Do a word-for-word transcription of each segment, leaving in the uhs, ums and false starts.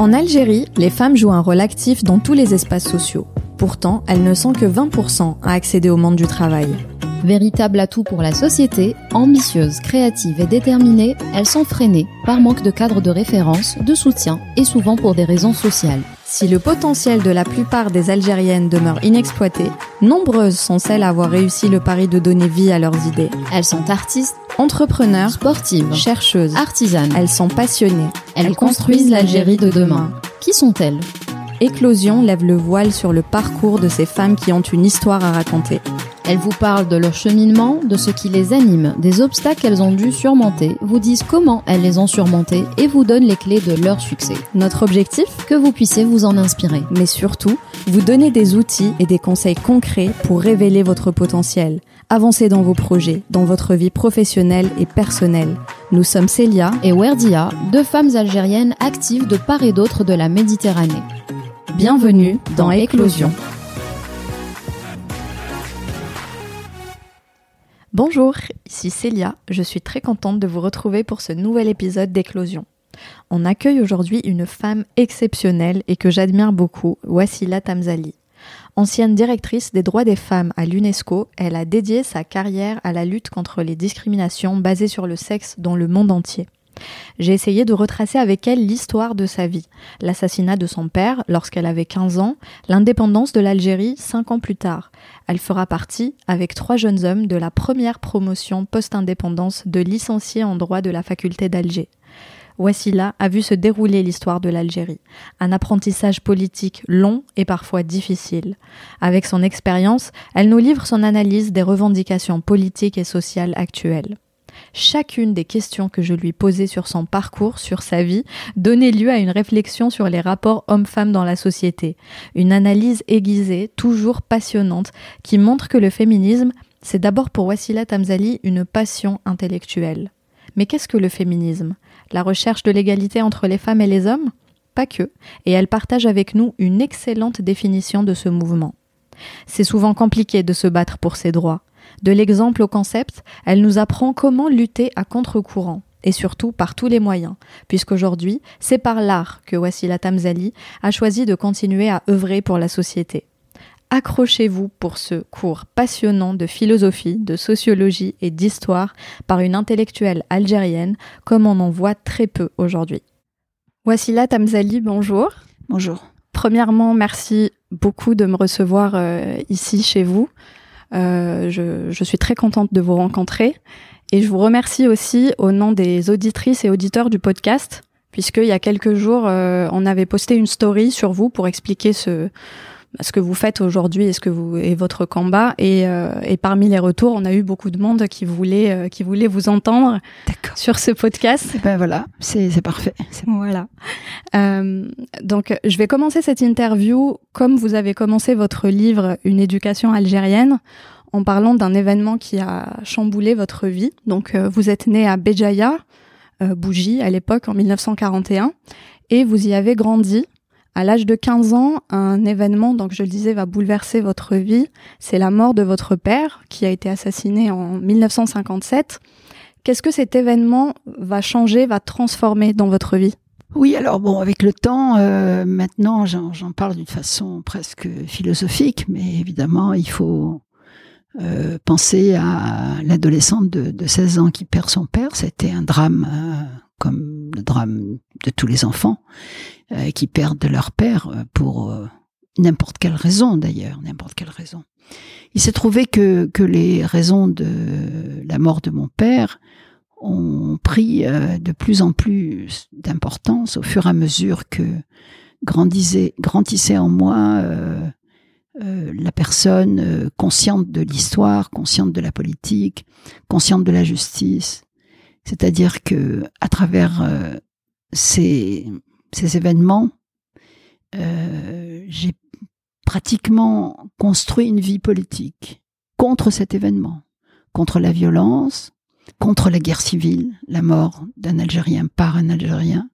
En Algérie, les femmes jouent un rôle actif dans tous les espaces sociaux. Pourtant, elles ne sont que vingt pour cent à accéder au monde du travail. Véritable atout pour la société, ambitieuses, créatives et déterminées, elles sont freinées par manque de cadre de référence, de soutien et souvent pour des raisons sociales. Si le potentiel de la plupart des Algériennes demeure inexploité, nombreuses sont celles à avoir réussi le pari de donner vie à leurs idées. Elles sont artistes, entrepreneurs, sportives, chercheuses, artisanes. Elles sont passionnées. Elles, elles construisent l'Algérie de demain. Qui sont-elles ? Éclosion lève le voile sur le parcours de ces femmes qui ont une histoire à raconter. Elles vous parlent de leur cheminement, de ce qui les anime, des obstacles qu'elles ont dû surmonter, vous disent comment elles les ont surmontés et vous donnent les clés de leur succès. Notre objectif ? Que vous puissiez vous en inspirer. Mais surtout, vous donner des outils et des conseils concrets pour révéler votre potentiel. Avancez dans vos projets, dans votre vie professionnelle et personnelle. Nous sommes Célia et Werdia, deux femmes algériennes actives de part et d'autre de la Méditerranée. Bienvenue dans Éclosion. Bonjour, ici Célia, je suis très contente de vous retrouver pour ce nouvel épisode d'Éclosion. On accueille aujourd'hui une femme exceptionnelle et que j'admire beaucoup, Wassyla Tamzali. Ancienne directrice des droits des femmes à l'UNESCO, elle a dédié sa carrière à la lutte contre les discriminations basées sur le sexe dans le monde entier. J'ai essayé de retracer avec elle l'histoire de sa vie, l'assassinat de son père lorsqu'elle avait quinze ans, l'indépendance de l'Algérie cinq ans plus tard. Elle fera partie, avec trois jeunes hommes, de la première promotion post-indépendance de licenciés en droit de la faculté d'Alger. Wassyla a vu se dérouler l'histoire de l'Algérie, un apprentissage politique long et parfois difficile. Avec son expérience, elle nous livre son analyse des revendications politiques et sociales actuelles. Chacune des questions que je lui posais sur son parcours, sur sa vie, donnait lieu à une réflexion sur les rapports hommes-femmes dans la société. Une analyse aiguisée, toujours passionnante, qui montre que le féminisme, c'est d'abord pour Wassyla Tamzali une passion intellectuelle. Mais qu'est-ce que le féminisme ? La recherche de l'égalité entre les femmes et les hommes ? Pas que, et elle partage avec nous une excellente définition de ce mouvement. C'est souvent compliqué de se battre pour ses droits. De l'exemple au concept, elle nous apprend comment lutter à contre-courant, et surtout par tous les moyens, puisqu'aujourd'hui, c'est par l'art que Wassyla Tamzali a choisi de continuer à œuvrer pour la société. Accrochez-vous pour ce cours passionnant de philosophie, de sociologie et d'histoire par une intellectuelle algérienne, comme on en voit très peu aujourd'hui. Wassyla Tamzali, bonjour. Bonjour. Premièrement, merci beaucoup de me recevoir euh, ici chez vous. Euh, je, je suis très contente de vous rencontrer et je vous remercie aussi au nom des auditrices et auditeurs du podcast, puisqu'il y a quelques jours, euh, on avait posté une story sur vous pour expliquer ce, ce que vous faites aujourd'hui et, ce que vous, et votre combat. Et, euh, et parmi les retours, on a eu beaucoup de monde qui voulait, euh, qui voulait vous entendre. D'accord. Sur ce podcast. Ben voilà, c'est, c'est parfait. C'est... Voilà. Euh, donc, je vais commencer cette interview comme vous avez commencé votre livre « Une éducation algérienne » en parlant d'un événement qui a chamboulé votre vie. Donc, euh, vous êtes née à Béjaïa, euh, Bougie, à l'époque, en dix-neuf cent quarante et un, et vous y avez grandi. À l'âge de quinze ans, un événement, donc je le disais, va bouleverser votre vie. C'est la mort de votre père, qui a été assassiné en dix-neuf cent cinquante-sept. Qu'est-ce que cet événement va changer, va transformer dans votre vie ? Oui, alors bon, avec le temps, euh, maintenant, j'en, j'en parle d'une façon presque philosophique, mais évidemment, il faut euh, penser à l'adolescente de, de seize ans qui perd son père. C'était un drame, euh, comme le drame de tous les enfants euh, qui perdent leur père pour euh, n'importe quelle raison d'ailleurs, n'importe quelle raison. Il s'est trouvé que, que les raisons de la mort de mon père ont pris euh, de plus en plus d'importance au fur et à mesure que grandissait, grandissait en moi euh, euh, la personne euh, consciente de l'histoire, consciente de la politique, consciente de la justice. C'est-à-dire que, à travers euh, ces, ces événements, euh, j'ai pratiquement construit une vie politique contre cet événement, contre la violence, contre la guerre civile, la mort d'un Algérien par un Algérien,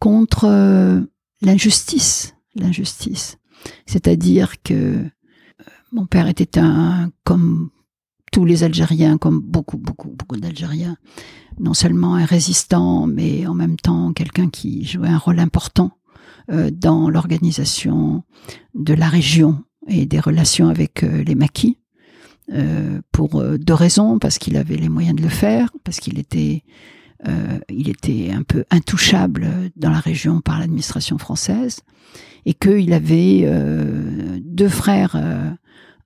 contre euh, l'injustice, l'injustice. C'est-à-dire que euh, mon père était un, comme tous les Algériens, comme beaucoup, beaucoup, beaucoup d'Algériens, non seulement un résistant, mais en même temps quelqu'un qui jouait un rôle important euh, dans l'organisation de la région et des relations avec euh, les maquis, euh, pour euh, deux raisons, parce qu'il avait les moyens de le faire, parce qu'il était, euh, il était un peu intouchable dans la région par l'administration française, et qu'il avait euh, deux frères, euh,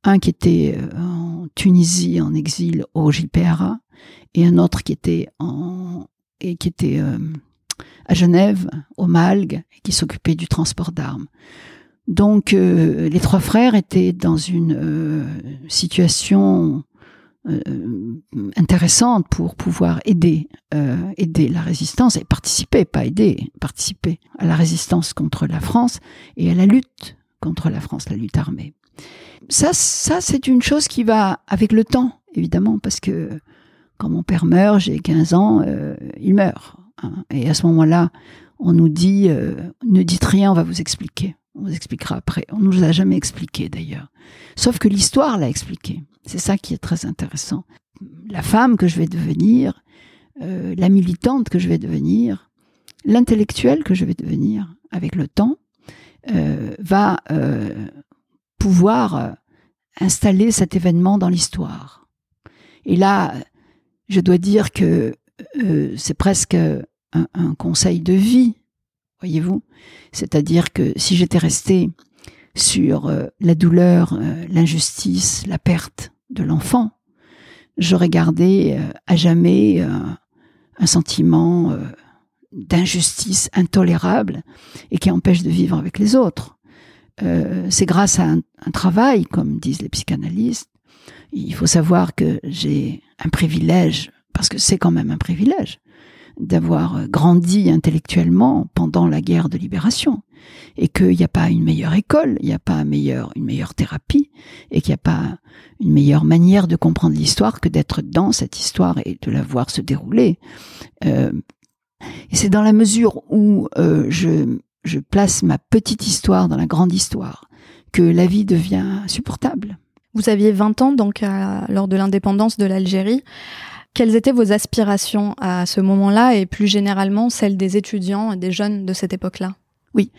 un qui était en Tunisie en exil au J P R A, et un autre qui était en et qui était euh, à Genève, au Malgue, qui s'occupait du transport d'armes. Donc, euh, les trois frères étaient dans une euh, situation euh, intéressante pour pouvoir aider, euh, aider la résistance et participer, pas aider, participer à la résistance contre la France et à la lutte contre la France, la lutte armée. Ça, ça c'est une chose qui va avec le temps, évidemment, parce que quand mon père meurt, j'ai quinze ans, euh, il meurt. Hein. Et à ce moment-là, on nous dit, euh, ne dites rien, on va vous expliquer. On vous expliquera après. On ne nous a jamais expliqué d'ailleurs. Sauf que l'histoire l'a expliqué. C'est ça qui est très intéressant. La femme que je vais devenir, euh, la militante que je vais devenir, l'intellectuelle que je vais devenir avec le temps, euh, va euh, pouvoir installer cet événement dans l'histoire. Et là, je dois dire que euh, c'est presque un, un conseil de vie, voyez-vous. C'est-à-dire que si j'étais restée sur euh, la douleur, euh, l'injustice, la perte de l'enfant, j'aurais gardé euh, à jamais euh, un sentiment euh, d'injustice intolérable et qui empêche de vivre avec les autres. Euh, c'est grâce à un, un travail, comme disent les psychanalystes. Il faut savoir que j'ai un privilège, parce que c'est quand même un privilège, d'avoir grandi intellectuellement pendant la guerre de libération, et qu'il n'y a pas une meilleure école, il n'y a pas un meilleur, une meilleure thérapie, et qu'il n'y a pas une meilleure manière de comprendre l'histoire que d'être dans cette histoire et de la voir se dérouler. Euh, et c'est dans la mesure où euh, je, je place ma petite histoire dans la grande histoire que la vie devient supportable. Vous aviez vingt ans donc à, lors de l'indépendance de l'Algérie. Quelles étaient vos aspirations à ce moment-là et plus généralement celles des étudiants et des jeunes de cette époque-là? Oui.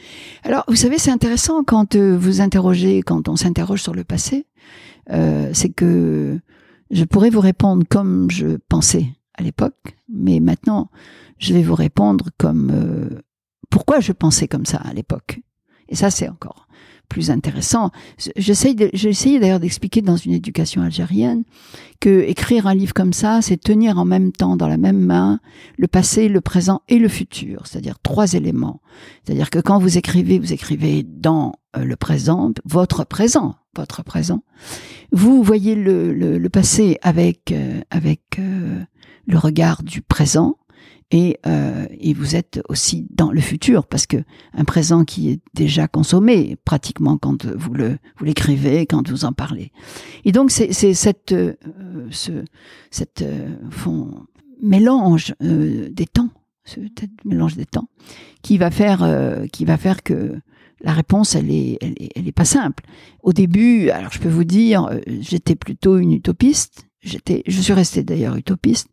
Alors, vous savez, c'est intéressant quand euh, vous interrogez, quand on s'interroge sur le passé, euh, c'est que je pourrais vous répondre comme je pensais à l'époque, mais maintenant, je vais vous répondre comme euh, pourquoi je pensais comme ça à l'époque. Et ça, c'est encore plus intéressant. J'essaie de, j'essayais d'ailleurs d'expliquer dans une éducation algérienne que écrire un livre comme ça, c'est tenir en même temps, dans la même main, le passé, le présent et le futur, c'est-à-dire trois éléments. C'est-à-dire que quand vous écrivez, vous écrivez dans le présent, votre présent, votre présent. Vous voyez le, le, le passé avec, euh, avec euh, le regard du présent. Et, euh, et vous êtes aussi dans le futur, parce que un présent qui est déjà consommé pratiquement quand vous le vous l'écrivez, quand vous en parlez. Et donc c'est c'est cette euh, ce cette euh, fond, mélange euh, des temps, ce mélange des temps, qui va faire euh, qui va faire que la réponse, elle est, elle est elle est pas simple. Au début, alors je peux vous dire, j'étais plutôt une utopiste. J'étais, je suis restée d'ailleurs utopiste.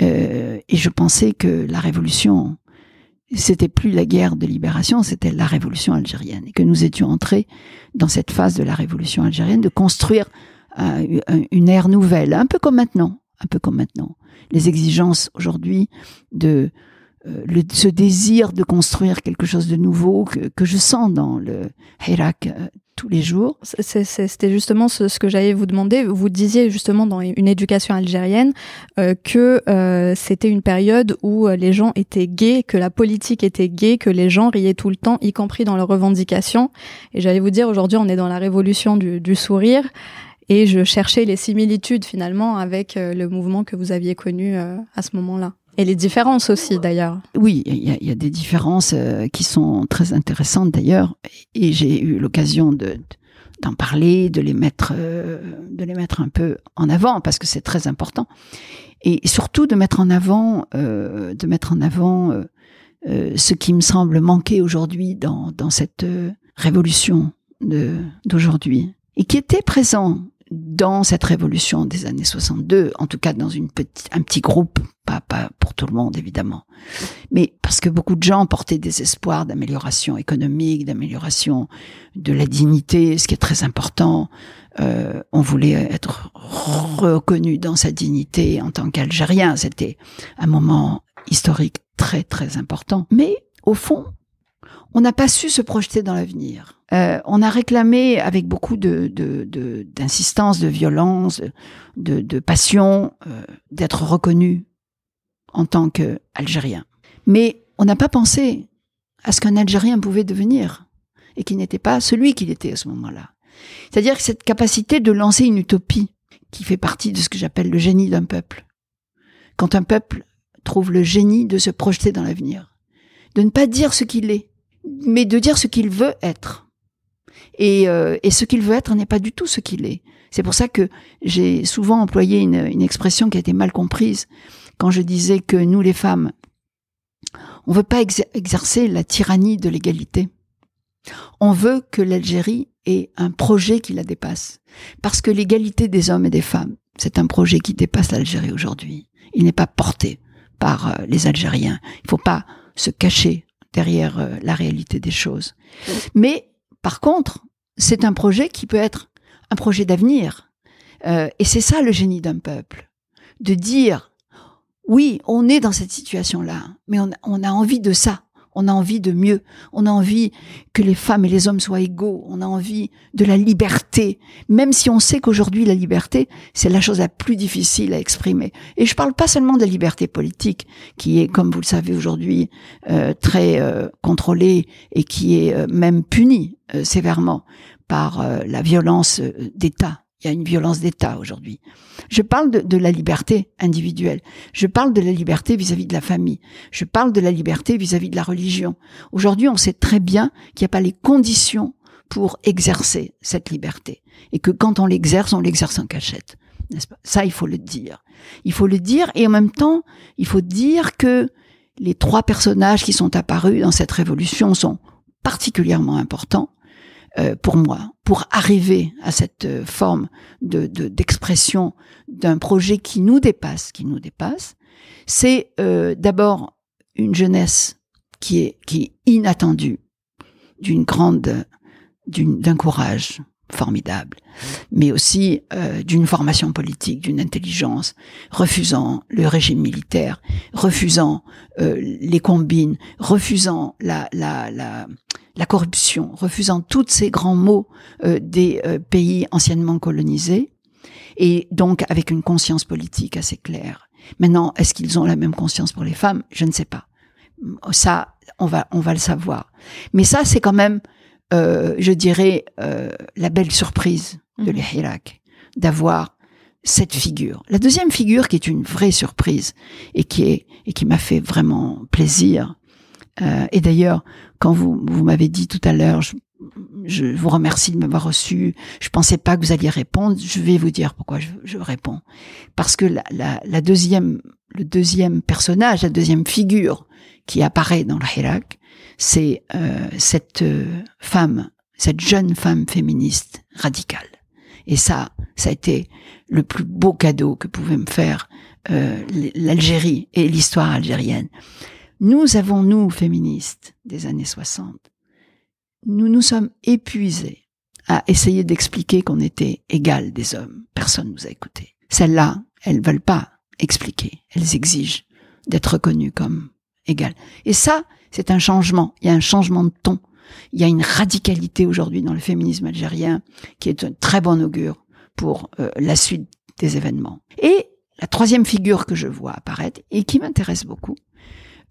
Euh, et je pensais que la révolution, c'était plus la guerre de libération, c'était la révolution algérienne, et que nous étions entrés dans cette phase de la révolution algérienne, de construire euh, une ère nouvelle, un peu comme maintenant, un peu comme maintenant. Les exigences aujourd'hui de euh, le, ce désir de construire quelque chose de nouveau que, que je sens dans le Hirak euh, tous les jours. C'est, c'est, c'était justement ce, ce que j'allais vous demander. Vous disiez justement dans une éducation algérienne euh, que euh, c'était une période où les gens étaient gais, que la politique était gaie, que les gens riaient tout le temps, y compris dans leurs revendications. Et j'allais vous dire, aujourd'hui, on est dans la révolution du, du sourire. Et je cherchais les similitudes finalement avec euh, le mouvement que vous aviez connu euh, à ce moment-là. Et les différences aussi, d'ailleurs. Oui, il y, y a des différences euh, qui sont très intéressantes, d'ailleurs. Et, et j'ai eu l'occasion de, de, d'en parler, de les, mettre, euh, de les mettre un peu en avant, parce que c'est très important. Et surtout de mettre en avant, euh, de mettre en avant euh, euh, ce qui me semble manquer aujourd'hui dans, dans cette euh, révolution de, d'aujourd'hui. Et qui était présent dans cette révolution des années soixante-deux, en tout cas dans une petite, un petit groupe, pas, pas pour tout le monde évidemment, mais parce que beaucoup de gens portaient des espoirs d'amélioration économique, d'amélioration de la dignité, ce qui est très important. Euh, on voulait être reconnu dans sa dignité en tant qu'Algérien. C'était un moment historique très très important. Mais au fond, on n'a pas su se projeter dans l'avenir. Euh, on a réclamé avec beaucoup de, de, de, d'insistance, de violence, de, de passion, euh, d'être reconnu en tant qu'Algérien. Mais on n'a pas pensé à ce qu'un Algérien pouvait devenir et qui n'était pas celui qu'il était à ce moment-là. C'est-à-dire que cette capacité de lancer une utopie qui fait partie de ce que j'appelle le génie d'un peuple. Quand un peuple trouve le génie de se projeter dans l'avenir, de ne pas dire ce qu'il est, mais de dire ce qu'il veut être. Et, euh, et ce qu'il veut être n'est pas du tout ce qu'il est. C'est pour ça que j'ai souvent employé une, une expression qui a été mal comprise quand je disais que nous, les femmes, on ne veut pas exer- exercer la tyrannie de l'égalité. On veut que l'Algérie ait un projet qui la dépasse. Parce que l'égalité des hommes et des femmes, c'est un projet qui dépasse l'Algérie aujourd'hui. Il n'est pas porté par les Algériens. Il ne faut pas se cacher derrière la réalité des choses. Mais, par contre, c'est un projet qui peut être un projet d'avenir. Euh, et c'est ça le génie d'un peuple. De dire, oui, on est dans cette situation-là, mais on, on a envie de ça. On a envie de mieux. On a envie que les femmes et les hommes soient égaux. On a envie de la liberté. Même si on sait qu'aujourd'hui, la liberté, c'est la chose la plus difficile à exprimer. Et je parle pas seulement de la liberté politique, qui est, comme vous le savez aujourd'hui, euh, très euh, contrôlée et qui est euh, même punie euh, sévèrement par euh, la violence euh, d'État. Il y a une violence d'État aujourd'hui. Je parle de, de la liberté individuelle. Je parle de la liberté vis-à-vis de la famille. Je parle de la liberté vis-à-vis de la religion. Aujourd'hui, on sait très bien qu'il n'y a pas les conditions pour exercer cette liberté. Et que quand on l'exerce, on l'exerce en cachette. N'est-ce pas ? Ça, il faut le dire. Il faut le dire et en même temps, il faut dire que les trois personnages qui sont apparus dans cette révolution sont particulièrement importants. Euh, pour moi, pour arriver à cette euh, forme de, de, d'expression d'un projet qui nous dépasse, qui nous dépasse, c'est euh, d'abord une jeunesse qui est, qui est inattendue, d'une grande, d'une, d'un courage formidable, mais aussi euh, d'une formation politique, d'une intelligence, refusant le régime militaire, refusant euh, les combines, refusant la, la, la, la corruption, refusant tous ces grands mots euh, des euh, pays anciennement colonisés, et donc avec une conscience politique assez claire. Maintenant, est-ce qu'ils ont la même conscience pour les femmes ? Je ne sais pas. Ça, on va, on va le savoir. Mais ça, c'est quand même, euh, je dirais, euh, la belle surprise de mmh. l'Hirak, d'avoir cette figure. La deuxième figure, qui est une vraie surprise et qui est et qui m'a fait vraiment plaisir. Euh, et d'ailleurs, quand vous, vous m'avez dit tout à l'heure, je, je vous remercie de m'avoir reçu, je pensais pas que vous alliez répondre, je vais vous dire pourquoi je, je réponds. Parce que la, la, la deuxième, le deuxième personnage, la deuxième figure qui apparaît dans le Hirak, c'est euh, cette euh, femme, cette jeune femme féministe radicale. Et ça, ça a été le plus beau cadeau que pouvait me faire euh, l'Algérie et l'histoire algérienne. Nous avons, nous, féministes des années soixante, nous nous sommes épuisés à essayer d'expliquer qu'on était égales des hommes. Personne ne nous a écoutés. Celles-là, elles ne veulent pas expliquer. Elles exigent d'être reconnues comme égales. Et ça, c'est un changement. Il y a un changement de ton. Il y a une radicalité aujourd'hui dans le féminisme algérien qui est un très bon augure pour euh, la suite des événements. Et la troisième figure que je vois apparaître et qui m'intéresse beaucoup,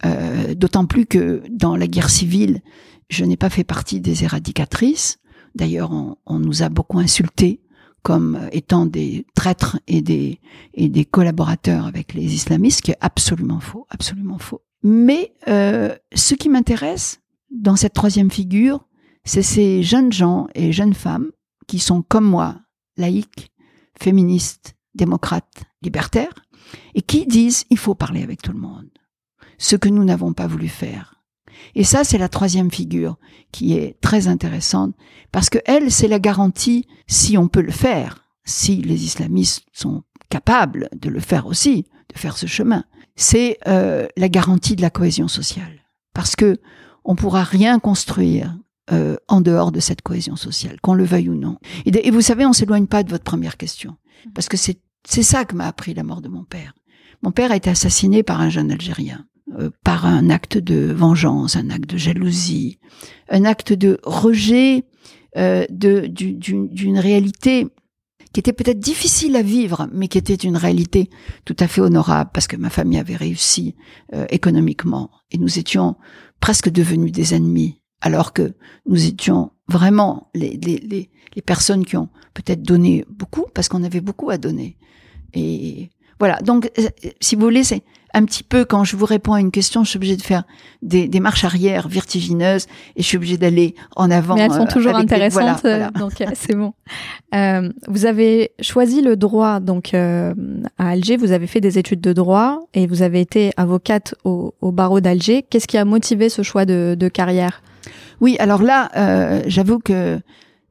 Euh, d'autant plus que dans la guerre civile, je n'ai pas fait partie des éradicatrices. D'ailleurs, on, on nous a beaucoup insultés comme étant des traîtres et des, et des collaborateurs avec les islamistes, ce qui est absolument faux, absolument faux. Mais euh, ce qui m'intéresse dans cette troisième figure, c'est ces jeunes gens et jeunes femmes qui sont comme moi, laïques, féministes, démocrates, libertaires, et qui disent il faut parler avec tout le monde. Ce que nous n'avons pas voulu faire. Et ça, c'est la troisième figure qui est très intéressante parce que elle, c'est la garantie, si on peut le faire, si les islamistes sont capables de le faire aussi, de faire ce chemin, c'est euh, la garantie de la cohésion sociale. Parce que on pourra rien construire euh, en dehors de cette cohésion sociale, qu'on le veuille ou non. Et, de, et vous savez, on s'éloigne pas de votre première question, parce que c'est c'est ça que m'a appris la mort de mon père. Mon père a été assassiné par un jeune Algérien, euh, par un acte de vengeance, un acte de jalousie, un acte de rejet euh, de, du, du, d'une réalité qui était peut-être difficile à vivre, mais qui était une réalité tout à fait honorable, parce que ma famille avait réussi euh, économiquement, et nous étions presque devenus des ennemis, alors que nous étions vraiment les, les, les, les personnes qui ont peut-être donné beaucoup, parce qu'on avait beaucoup à donner. Et voilà, donc, si vous voulez, c'est un petit peu, quand je vous réponds à une question, je suis obligée de faire des, des marches arrière vertigineuses et je suis obligée d'aller en avant. Mais elles sont toujours intéressantes, des... voilà, voilà. Donc c'est bon. Euh, vous avez choisi le droit, donc euh, à Alger, vous avez fait des études de droit et vous avez été avocate au, au barreau d'Alger. Qu'est-ce qui a motivé ce choix de, de carrière ? Oui, alors là, euh, j'avoue que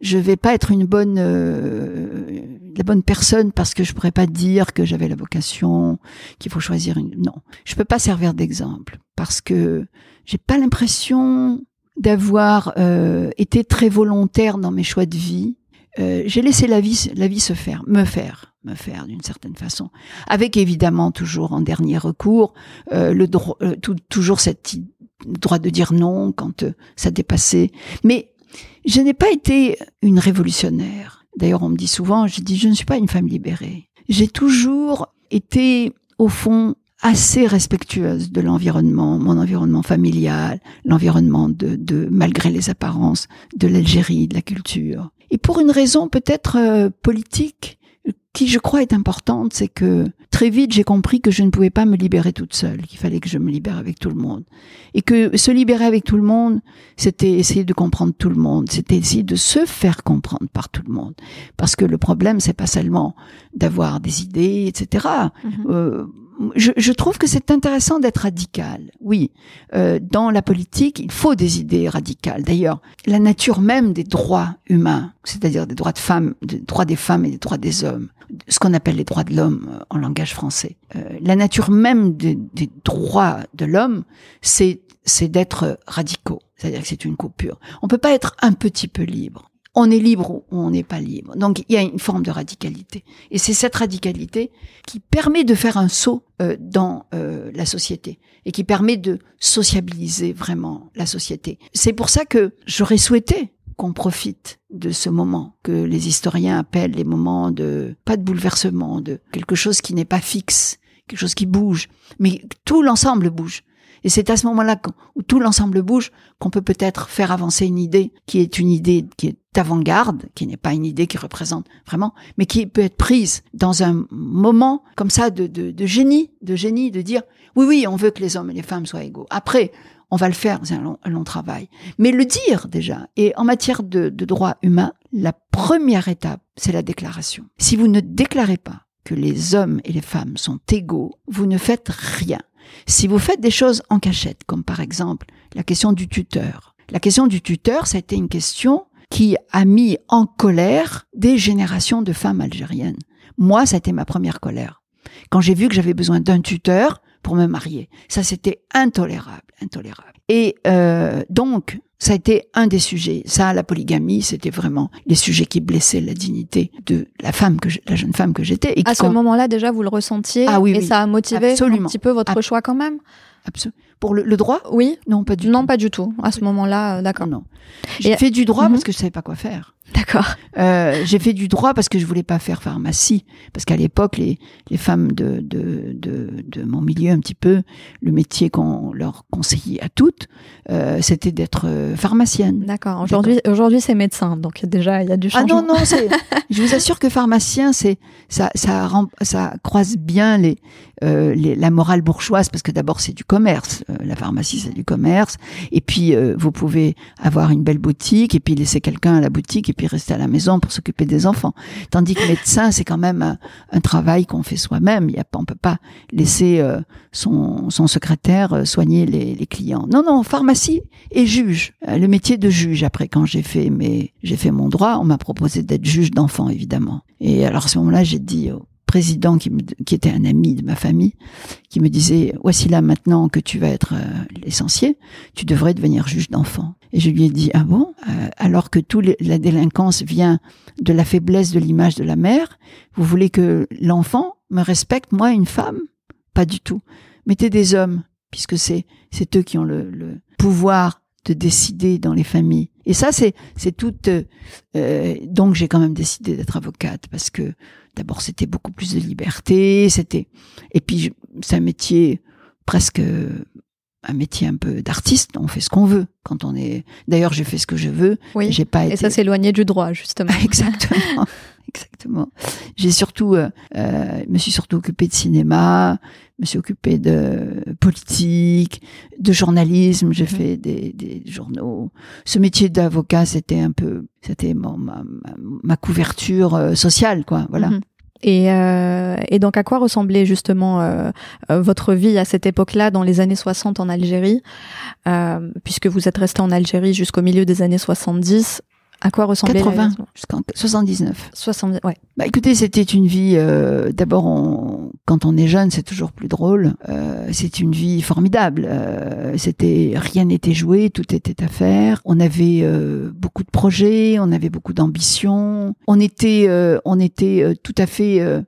je vais pas être une bonne, euh, la bonne personne, parce que je pourrais pas dire que j'avais la vocation, qu'il faut choisir une, non. Je peux pas servir d'exemple, parce que j'ai pas l'impression d'avoir, euh, été très volontaire dans mes choix de vie. Euh, j'ai laissé la vie, la vie se faire, me faire, me faire d'une certaine façon. Avec évidemment toujours en dernier recours, euh, le droit, euh, toujours cette droit de dire non quand euh, ça dépassait. Mais, je n'ai pas été une révolutionnaire. D'ailleurs, on me dit souvent, je dis, je ne suis pas une femme libérée. J'ai toujours été, au fond, assez respectueuse de l'environnement, mon environnement familial, l'environnement de, de malgré les apparences, de l'Algérie, de la culture. Et pour une raison peut-être politique, qui je crois est importante, c'est que très vite j'ai compris que je ne pouvais pas me libérer toute seule, qu'il fallait que je me libère avec tout le monde. Et que se libérer avec tout le monde, c'était essayer de comprendre tout le monde, c'était essayer de se faire comprendre par tout le monde. Parce que le problème, c'est pas seulement d'avoir des idées, et cetera. Mm-hmm. Euh, je, je trouve que c'est intéressant d'être radical. Oui, euh, dans la politique, il faut des idées radicales. D'ailleurs, la nature même des droits humains, c'est-à-dire des droits de femmes, des droits des femmes et des droits des hommes, ce qu'on appelle les droits de l'homme en langage français. Euh, la nature même des, des droits de l'homme, c'est, c'est d'être radicaux. C'est-à-dire que c'est une coupure. On peut pas être un petit peu libre. On est libre ou on n'est pas libre. Donc, il y a une forme de radicalité. Et c'est cette radicalité qui permet de faire un saut euh, dans euh, la société et qui permet de sociabiliser vraiment la société. C'est pour ça que j'aurais souhaité qu'on profite de ce moment que les historiens appellent les moments de, pas de bouleversement, de quelque chose qui n'est pas fixe, quelque chose qui bouge, mais tout l'ensemble bouge. Et c'est à ce moment-là où tout l'ensemble bouge qu'on peut peut-être faire avancer une idée qui est une idée qui est d'avant-garde, qui n'est pas une idée qui représente vraiment, mais qui peut être prise dans un moment comme ça de, de, de génie, de génie, de dire oui, oui, on veut que les hommes et les femmes soient égaux. Après, on va le faire, c'est un long, un long travail. Mais le dire, déjà. Et en matière de, de droit humain, la première étape, c'est la déclaration. Si vous ne déclarez pas que les hommes et les femmes sont égaux, vous ne faites rien. Si vous faites des choses en cachette, comme par exemple la question du tuteur. La question du tuteur, ça a été une question qui a mis en colère des générations de femmes algériennes. Moi, ça a été ma première colère. Quand j'ai vu que j'avais besoin d'un tuteur pour me marier. Ça, c'était intolérable, intolérable. Et euh, donc, ça a été un des sujets. Ça, la polygamie, c'était vraiment les sujets qui blessaient la dignité de la femme que je, la jeune femme que j'étais. Et à ce quand... moment-là, déjà, vous le ressentiez ah, oui, et oui. Ça a motivé absolument. Un petit peu votre Absol- choix quand même. Absolument. Pour le, le droit ? Oui. Non, pas du non, tout. Non, pas du tout. À ce moment-là, euh, d'accord. Non. J'ai et... fait du droit mm-hmm. parce que je savais pas quoi faire. D'accord. Euh, j'ai fait du droit parce que je voulais pas faire pharmacie. Parce qu'à l'époque, les, les femmes de, de, de, de mon milieu, un petit peu, le métier qu'on leur conseillait à toutes, euh, c'était d'être pharmacienne. D'accord. Aujourd'hui, d'accord. aujourd'hui, c'est médecin. Donc, déjà, il y a du changement. Ah non, non, c'est, je vous assure que pharmacien, c'est, ça, ça, rem, ça croise bien les, euh, les, la morale bourgeoise parce que d'abord, c'est du commerce. La pharmacie, c'est du commerce. Et puis, euh, vous pouvez avoir une belle boutique et puis laisser quelqu'un à la boutique qui puis rester à la maison pour s'occuper des enfants. Tandis que médecin, c'est quand même un, un travail qu'on fait soi-même. Il y a, on peut pas laisser euh, son, son secrétaire soigner les, les clients. Non, non, pharmacie et juge. Le métier de juge. Après, quand j'ai fait mes, j'ai fait mon droit, on m'a proposé d'être juge d'enfants, évidemment. Et alors, à ce moment-là, j'ai dit au président, qui, me, qui était un ami de ma famille, qui me disait, voici là, maintenant que tu vas être euh, licencié, tu devrais devenir juge d'enfants. Et je lui ai dit, ah bon, euh, alors que tout les, la délinquance vient de la faiblesse de l'image de la mère, vous voulez que l'enfant me respecte, moi, une femme? Pas du tout. Mettez des hommes, puisque c'est c'est eux qui ont le, le pouvoir de décider dans les familles. Et ça, c'est c'est tout. Euh, donc, j'ai quand même décidé d'être avocate, parce que d'abord, c'était beaucoup plus de liberté, c'était et puis je, c'est un métier presque. Un métier un peu d'artiste, on fait ce qu'on veut quand on est. D'ailleurs, j'ai fait ce que je veux. Oui. J'ai pas été. Et ça s'éloignait du droit, justement. Exactement, exactement. J'ai surtout, euh, me suis surtout occupée de cinéma, me suis occupée de politique, de journalisme. J'ai mmh. fait des, des journaux. Ce métier d'avocat, c'était un peu, c'était mon, ma, ma couverture sociale, quoi. Voilà. Mmh. Et, euh, et donc, à quoi ressemblait justement euh, votre vie à cette époque-là, dans les années soixante en Algérie, euh, puisque vous êtes resté en Algérie jusqu'au milieu des années soixante-dix? À quoi ressemblait quatre-vingts jusqu'en soixante-dix-neuf. soixante-dix, ouais. Bah écoutez, c'était une vie. Euh, d'abord, on, quand on est jeune, c'est toujours plus drôle. Euh, c'est une vie formidable. Euh, c'était rien n'était joué, tout était à faire. On avait euh, beaucoup de projets, on avait beaucoup d'ambition. On était, euh, on était euh, tout à fait. Euh,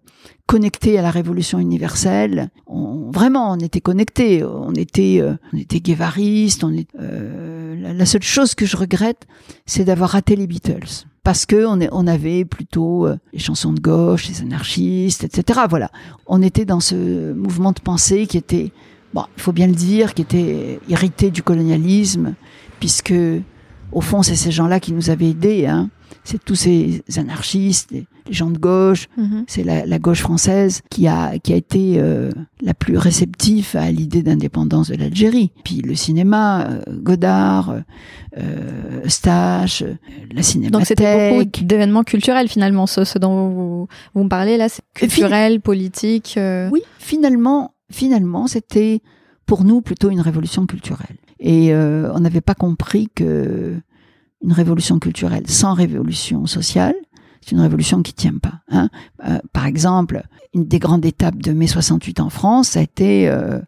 connectés à la révolution universelle, on, vraiment, on était connectés, on était, euh, on était guévaristes, on est, euh, la, la seule chose que je regrette, c'est d'avoir raté les Beatles. Parce que on, est, on avait plutôt euh, les chansons de gauche, les anarchistes, et cetera. Voilà. On était dans ce mouvement de pensée qui était, bon, il faut bien le dire, qui était hérité du colonialisme, puisque, au fond, c'est ces gens-là qui nous avaient aidés, hein. C'est tous ces anarchistes, les gens de gauche, mmh. c'est la, la gauche française qui a, qui a été euh, la plus réceptive à l'idée d'indépendance de l'Algérie. Puis le cinéma, euh, Godard, euh, Stache, euh, la cinémathèque. Donc c'était beaucoup d'événements culturels finalement, ce, ce dont vous, vous me parlez là, c'est culturel, fin... politique. Euh... Oui, finalement, finalement c'était pour nous plutôt une révolution culturelle. Et euh, on n'avait pas compris que... Une révolution culturelle sans révolution sociale, c'est une révolution qui tient pas. Hein. Euh, par exemple, une des grandes étapes de mai soixante-huit en France, ça a été euh,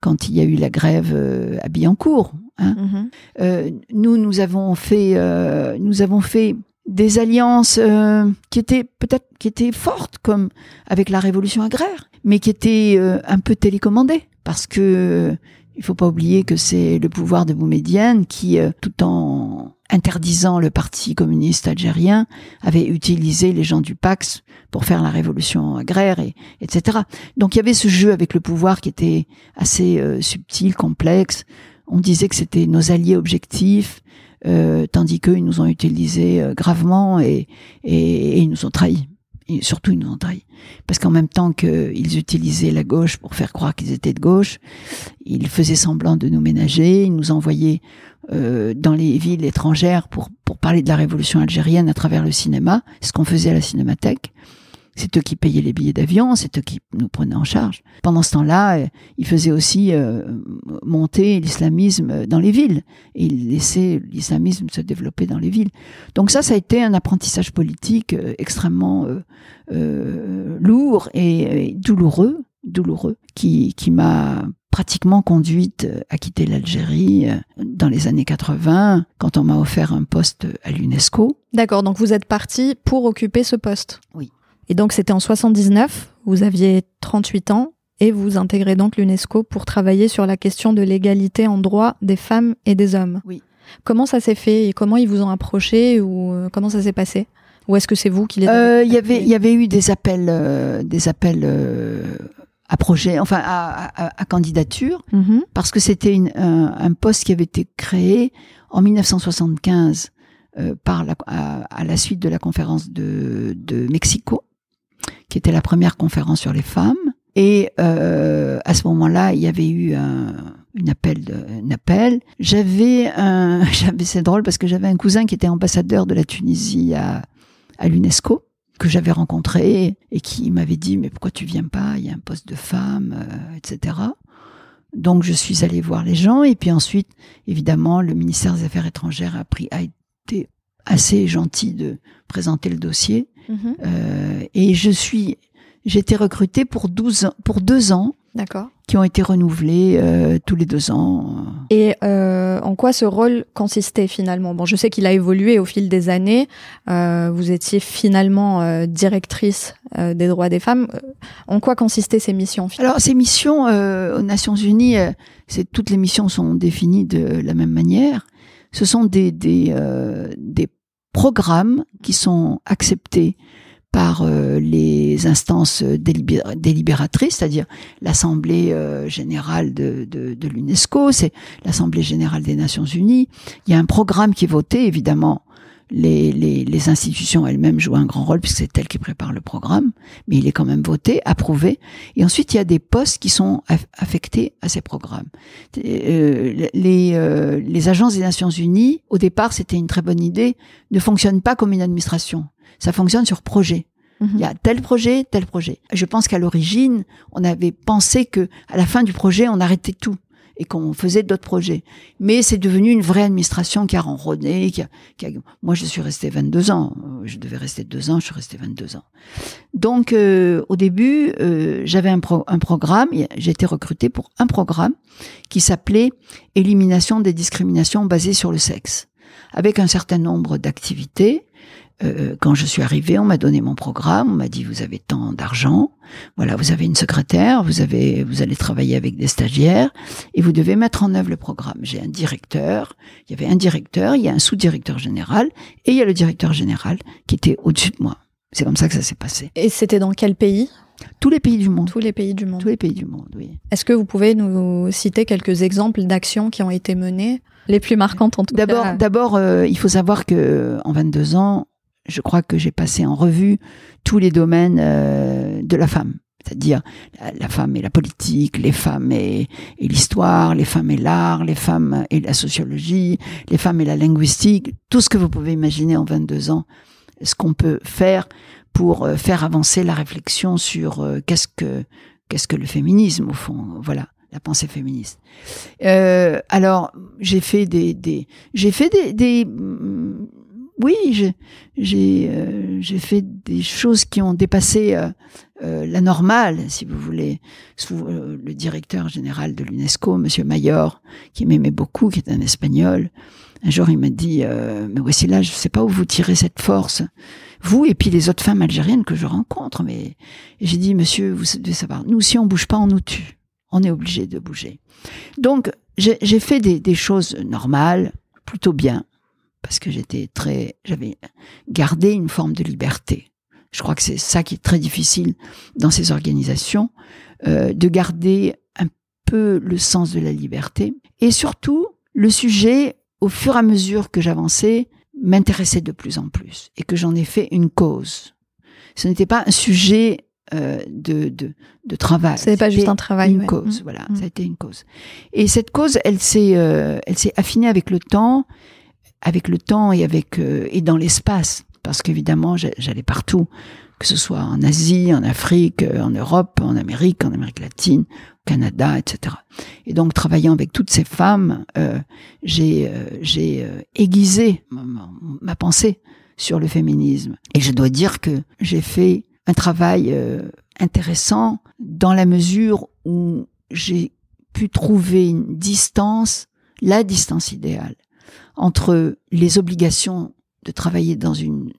quand il y a eu la grève euh, à Billancourt. Hein. Mm-hmm. Euh, nous, nous avons fait, euh, nous avons fait des alliances euh, qui étaient peut-être qui étaient fortes, comme avec la révolution agraire, mais qui étaient euh, un peu télécommandées, parce que euh, il faut pas oublier que c'est le pouvoir de Boumediene qui, euh, tout en interdisant le parti communiste algérien, avait utilisé les gens du Pax pour faire la révolution agraire, et, etc. Donc il y avait ce jeu avec le pouvoir qui était assez euh, subtil, complexe. On disait que c'était nos alliés objectifs, euh, tandis qu'eux, ils nous ont utilisés euh, gravement et, et, et ils nous ont trahis. Et surtout, ils nous ont trahis. Parce qu'en même temps qu'ils utilisaient la gauche pour faire croire qu'ils étaient de gauche, ils faisaient semblant de nous ménager, ils nous envoyaient euh, dans les villes étrangères pour, pour parler de la révolution algérienne à travers le cinéma, ce qu'on faisait à la cinémathèque. C'est eux qui payaient les billets d'avion, c'est eux qui nous prenaient en charge. Pendant ce temps-là, ils faisaient aussi euh, monter l'islamisme dans les villes. Et ils laissaient l'islamisme se développer dans les villes. Donc ça, ça a été un apprentissage politique euh, extrêmement euh, euh, lourd et, et douloureux, douloureux, qui, qui m'a pratiquement conduite à quitter l'Algérie dans les années quatre-vingts, quand on m'a offert un poste à l'UNESCO. D'accord, donc vous êtes partie pour occuper ce poste. Oui. Et donc, c'était en soixante-dix-neuf, vous aviez trente-huit ans et vous intégrez donc l'UNESCO pour travailler sur la question de l'égalité en droit des femmes et des hommes. Oui. Comment ça s'est fait et comment ils vous ont approché ou comment ça s'est passé? Ou est-ce que c'est vous qui les avez... Il euh, y avait, il y avait eu des appels, euh, des appels euh, à projet, enfin à, à, à candidature, mm-hmm. parce que c'était une, un, un poste qui avait été créé en mille neuf cent soixante-quinze euh, par la, à, à la suite de la conférence de, de Mexico, qui était la première conférence sur les femmes. Et euh, à ce moment-là, il y avait eu un, une appel de, une appel. J'avais un, j'avais, c'est drôle parce que j'avais un cousin qui était ambassadeur de la Tunisie à, à l'UNESCO, que j'avais rencontré et qui m'avait dit, mais pourquoi tu viens pas? Il y a un poste de femme, euh, et cetera. Donc, je suis allée voir les gens. Et puis ensuite, évidemment, le ministère des Affaires étrangères a pris, a été assez gentil de présenter le dossier. Mmh. Euh, et je suis, j'ai été recrutée pour douze ans, pour deux ans. D'accord. Qui ont été renouvelés euh, tous les deux ans. Et euh, en quoi ce rôle consistait finalement? Bon, je sais qu'il a évolué au fil des années. Euh, vous étiez finalement euh, directrice euh, des droits des femmes. En quoi consistaient ces missions? Alors, ces missions euh, aux Nations Unies, euh, c'est, toutes les missions sont définies de la même manière. Ce sont des, des, euh, des programmes qui sont acceptés par euh, les instances délibér- délibératrices, c'est-à-dire l'Assemblée euh, générale de, de, de l'UNESCO, c'est l'Assemblée générale des Nations Unies. Il y a un programme qui est voté, évidemment. Les, les, les institutions elles-mêmes jouent un grand rôle puisque c'est elles qui préparent le programme, mais il est quand même voté, approuvé. Et ensuite, il y a des postes qui sont aff- affectés à ces programmes. Euh, les, euh, les agences des Nations Unies, au départ, c'était une très bonne idée, ne fonctionnent pas comme une administration. Ça fonctionne sur projet. Mmh. Il y a tel projet, tel projet. Je pense qu'à l'origine, on avait pensé que à la fin du projet, on arrêtait tout et qu'on faisait d'autres projets. Mais c'est devenu une vraie administration qui a ronronné. Qui a, qui a... Moi, je suis restée vingt-deux ans. Je devais rester deux ans, je suis restée vingt-deux ans. Donc, euh, au début, euh, j'avais un, pro- un programme. J'ai été recrutée pour un programme qui s'appelait « Élimination des discriminations basées sur le sexe », avec un certain nombre d'activités. Euh, quand je suis arrivée, on m'a donné mon programme, on m'a dit vous avez tant d'argent, voilà, vous avez une secrétaire, vous avez, vous allez travailler avec des stagiaires et vous devez mettre en œuvre le programme. J'ai un directeur, il y avait un directeur, il y a un sous-directeur général et il y a le directeur général qui était au-dessus de moi. C'est comme ça que ça s'est passé. Et c'était dans quel pays ? Tous les pays du monde. Tous les pays du monde. Tous les pays du monde, oui. Est-ce que vous pouvez nous citer quelques exemples d'actions qui ont été menées, les plus marquantes en tout d'abord, cas D'abord, euh, il faut savoir qu'en vingt-deux ans, je crois que j'ai passé en revue tous les domaines euh, de la femme. C'est-à-dire la, la femme et la politique, les femmes et, et l'histoire, les femmes et l'art, les femmes et la sociologie, les femmes et la linguistique, tout ce que vous pouvez imaginer en vingt-deux ans, ce qu'on peut faire pour faire avancer la réflexion sur euh, qu'est-ce que qu'est-ce que le féminisme au fond, voilà, la pensée féministe. Euh, alors j'ai fait des des j'ai fait des, des oui j'ai j'ai euh, j'ai fait des choses qui ont dépassé euh, euh, la normale, si vous voulez. Sous euh, le directeur général de l'UNESCO, Monsieur Mayor, qui m'aimait beaucoup, qui est un Espagnol. Un jour, il m'a dit euh, « Mais voici là, je ne sais pas où vous tirez cette force. Vous et puis les autres femmes algériennes que je rencontre. » Mais et j'ai dit « Monsieur, vous devez savoir, nous, si on ne bouge pas, on nous tue. On est obligé de bouger. » Donc, j'ai, j'ai fait des, des choses normales, plutôt bien, parce que j'étais très, j'avais gardé une forme de liberté. Je crois que c'est ça qui est très difficile dans ces organisations, euh, de garder un peu le sens de la liberté. Et surtout, le sujet... au fur et à mesure que j'avançais, m'intéressait de plus en plus et que j'en ai fait une cause. Ce n'était pas un sujet euh, de, de, de travail. Ce n'était pas juste un travail. Une ouais. cause, mmh. voilà, mmh. ça a été une cause. Et cette cause, elle s'est, euh, elle s'est affinée avec le temps, avec le temps et avec euh, et dans l'espace, parce qu'évidemment, j'allais partout, que ce soit en Asie, en Afrique, en Europe, en Amérique, en Amérique latine, au Canada, et cetera. Et donc, travaillant avec toutes ces femmes, euh, j'ai, euh, j'ai euh, aiguisé ma, ma pensée sur le féminisme. Et je dois dire que j'ai fait un travail euh, intéressant dans la mesure où j'ai pu trouver une distance, la distance idéale, entre les obligations de travailler dans une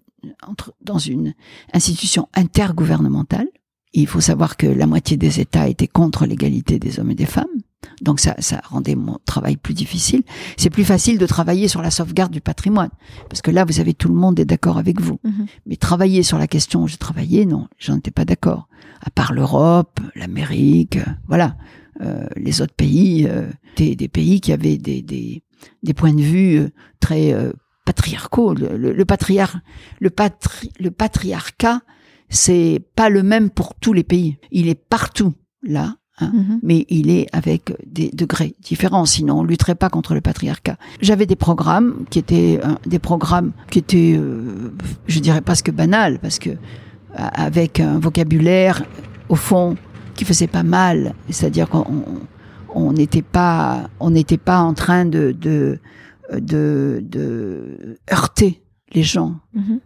Entre, dans une institution intergouvernementale. Et il faut savoir que la moitié des États étaient contre l'égalité des hommes et des femmes. Donc ça, ça rendait mon travail plus difficile. C'est plus facile de travailler sur la sauvegarde du patrimoine. Parce que là, vous avez tout le monde est d'accord avec vous. Mmh. Mais travailler sur la question où je travaillais, non, j'en étais pas d'accord. À part l'Europe, l'Amérique, voilà. Euh, les autres pays, euh, des, des pays qui avaient des, des, des points de vue très... Euh, patriarcaux, le, le, le, patriar, le, patri, le patriarcat, c'est pas le même pour tous les pays. Il est partout, là, hein, mm-hmm. mais il est avec des degrés différents, sinon on lutterait pas contre le patriarcat. J'avais des programmes qui étaient hein, des programmes qui étaient, euh, je dirais presque banals, parce que avec un vocabulaire au fond qui faisait pas mal, c'est-à-dire qu'on on n'était pas on n'était pas en train de de de, de heurter les gens. Mm-hmm.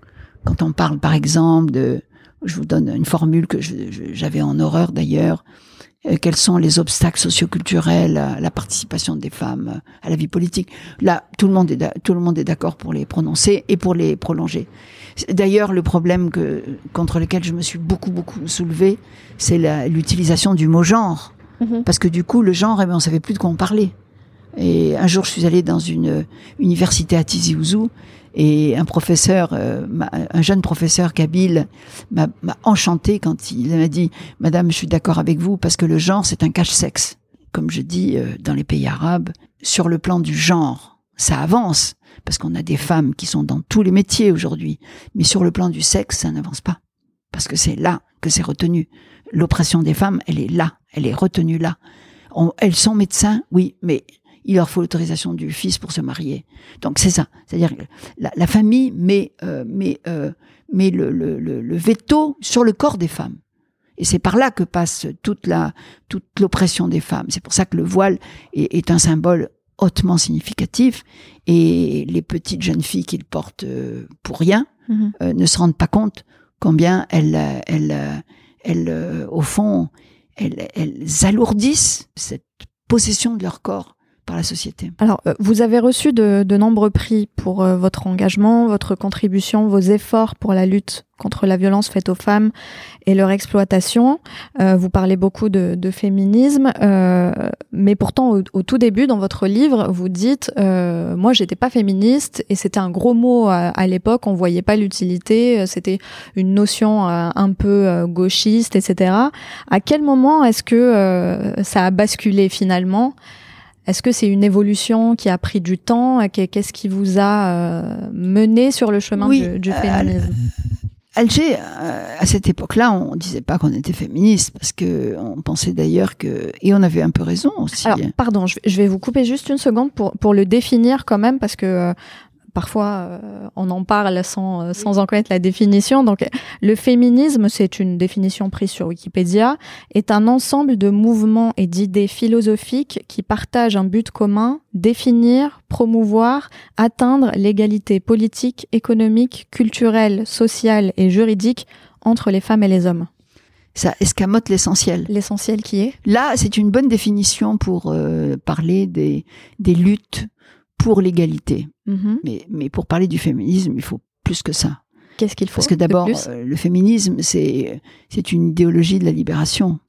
Quand on parle, par exemple, de, je vous donne une formule que je, je, j'avais en horreur d'ailleurs, euh, quels sont les obstacles socioculturels à la participation des femmes à la vie politique. Là, tout le monde est, tout le monde est d'accord pour les prononcer et pour les prolonger. D'ailleurs, le problème que, contre lequel je me suis beaucoup, beaucoup soulevée, c'est la, l'utilisation du mot genre. Mmh. Parce que du coup, le genre, eh bien, on savait plus de quoi on parlait. Et un jour, je suis allée dans une université à Tizi Ouzou, et un professeur, euh, ma, un jeune professeur kabyle, m'a, m'a enchanté quand il m'a dit « Madame, je suis d'accord avec vous, parce que le genre, c'est un cache-sexe. » Comme je dis, euh, dans les pays arabes, sur le plan du genre, ça avance, parce qu'on a des femmes qui sont dans tous les métiers aujourd'hui. Mais sur le plan du sexe, ça n'avance pas, parce que c'est là que c'est retenu. L'oppression des femmes, elle est là, elle est retenue là. On, elles sont médecins, oui, mais... il leur faut l'autorisation du fils pour se marier. Donc c'est ça, c'est-à-dire la, la famille met euh, met euh, met le, le le veto sur le corps des femmes. Et c'est par là que passe toute la toute l'oppression des femmes. C'est pour ça que le voile est, est un symbole hautement significatif, et les petites jeunes filles qui le portent pour rien mmh. euh, ne se rendent pas compte combien elles elles elles, elles au fond elles elles alourdissent cette possession de leur corps par la société. Alors, euh, vous avez reçu de, de nombreux prix pour euh, votre engagement, votre contribution, vos efforts pour la lutte contre la violence faite aux femmes et leur exploitation. Euh, vous parlez beaucoup de, de féminisme, euh, mais pourtant, au, au tout début, dans votre livre, vous dites euh, « Moi, j'étais pas féministe » et c'était un gros mot à, à l'époque, on voyait pas l'utilité, c'était une notion euh, un peu euh, gauchiste, et cetera. À quel moment est-ce que euh, ça a basculé finalement ? Est-ce que c'est une évolution qui a pris du temps? Qu'est-ce qui vous a euh, mené sur le chemin oui, du, du féminisme? euh, Alger, euh, à cette époque-là, on disait pas qu'on était féministe, parce que on pensait d'ailleurs que... Et on avait un peu raison aussi. Alors, pardon, je, je vais vous couper juste une seconde pour, pour le définir quand même, parce que... Euh, Parfois, euh, on en parle sans, sans en connaître la définition. Donc, le féminisme, c'est une définition prise sur Wikipédia, est un ensemble de mouvements et d'idées philosophiques qui partagent un but commun, définir, promouvoir, atteindre l'égalité politique, économique, culturelle, sociale et juridique entre les femmes et les hommes. Ça escamote l'essentiel. L'essentiel qui est ? Là, c'est une bonne définition pour euh, parler des, des luttes pour l'égalité. Mmh. Mais, mais pour parler du féminisme, il faut plus que ça. Qu'est-ce qu'il faut ? Parce que d'abord, euh, le féminisme, c'est, c'est une idéologie de la libération.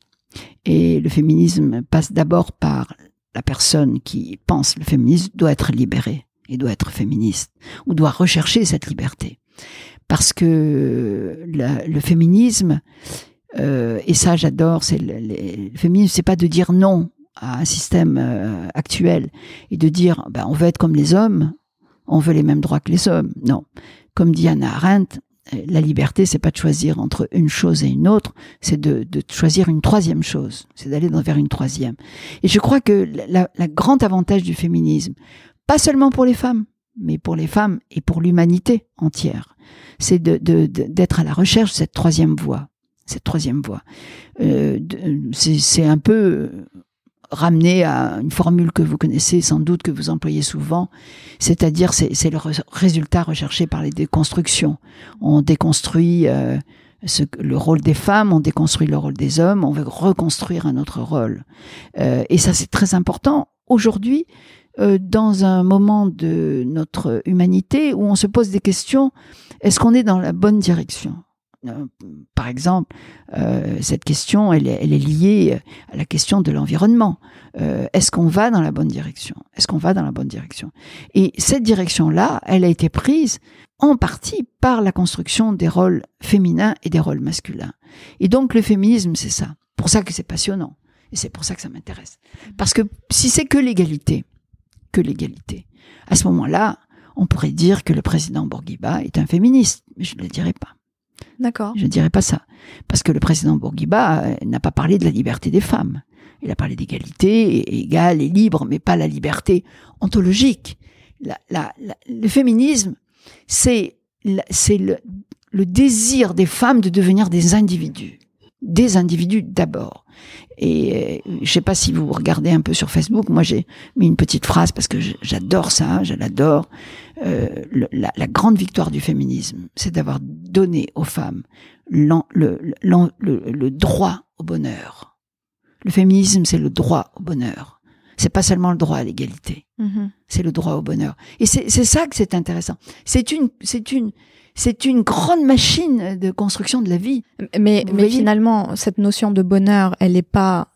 Et le féminisme passe d'abord par la personne qui pense le féminisme doit être libérée et doit être féministe, ou doit rechercher cette liberté. Parce que la, le féminisme, euh, et ça j'adore, c'est le, le, le féminisme, c'est pas de dire non à un système euh, actuel et de dire ben, on veut être comme les hommes, on veut les mêmes droits que les hommes. Non. Comme dit Hannah Arendt, la liberté, c'est pas de choisir entre une chose et une autre, c'est de, de choisir une troisième chose, c'est d'aller vers une troisième. Et je crois que la, la grand avantage du féminisme, pas seulement pour les femmes, mais pour les femmes et pour l'humanité entière, c'est de, de, de, d'être à la recherche de cette troisième voie. Cette troisième voie. Euh, c'est, c'est un peu... ramener à une formule que vous connaissez sans doute, que vous employez souvent, c'est-à-dire c'est, c'est le re- résultat recherché par les déconstructions. On déconstruit euh, ce, le rôle des femmes, on déconstruit le rôle des hommes, on veut reconstruire un autre rôle. Euh, et ça, c'est très important aujourd'hui, euh, dans un moment de notre humanité où on se pose des questions, est-ce qu'on est dans la bonne direction ? Par exemple, euh, cette question, elle est, elle est liée à la question de l'environnement. Euh, est-ce qu'on va dans la bonne direction ? Est-ce qu'on va dans la bonne direction ? Et cette direction-là, elle a été prise en partie par la construction des rôles féminins et des rôles masculins. Et donc, le féminisme, c'est ça. C'est pour ça que c'est passionnant. Et c'est pour ça que ça m'intéresse. Parce que si c'est que l'égalité, que l'égalité, à ce moment-là, on pourrait dire que le président Bourguiba est un féministe. Mais je ne le dirais pas. D'accord. Je ne dirais pas ça. Parce que le président Bourguiba n'a pas parlé de la liberté des femmes. Il a parlé d'égalité, égal et libre, mais pas la liberté ontologique. La, la, la, le féminisme, c'est, la, c'est le, le désir des femmes de devenir des individus. Des individus d'abord. Et euh, je ne sais pas si vous regardez un peu sur Facebook, moi j'ai mis une petite phrase parce que j'adore ça, je l'adore. Euh, le, la, la grande victoire du féminisme, c'est d'avoir donné aux femmes l'en, le, l'en, le, le droit au bonheur. Le féminisme, c'est le droit au bonheur. C'est pas seulement le droit à l'égalité, mmh. c'est le droit au bonheur. Et c'est, c'est ça que c'est intéressant. C'est une, c'est une, c'est une grande machine de construction de la vie. Mais, mais finalement, cette notion de bonheur, elle n'est pas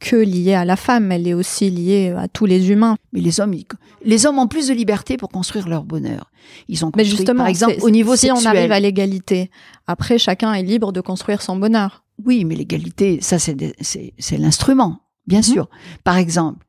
que liée à la femme, elle est aussi liée à tous les humains. Mais les hommes, ils, les hommes ont plus de liberté pour construire leur bonheur. Ils ont construit, mais justement, par exemple, c'est, au niveau si sexuel. Si on arrive à l'égalité, après, chacun est libre de construire son bonheur. Oui, mais l'égalité, ça, c'est, des, c'est, c'est l'instrument, bien mmh. sûr. Par exemple,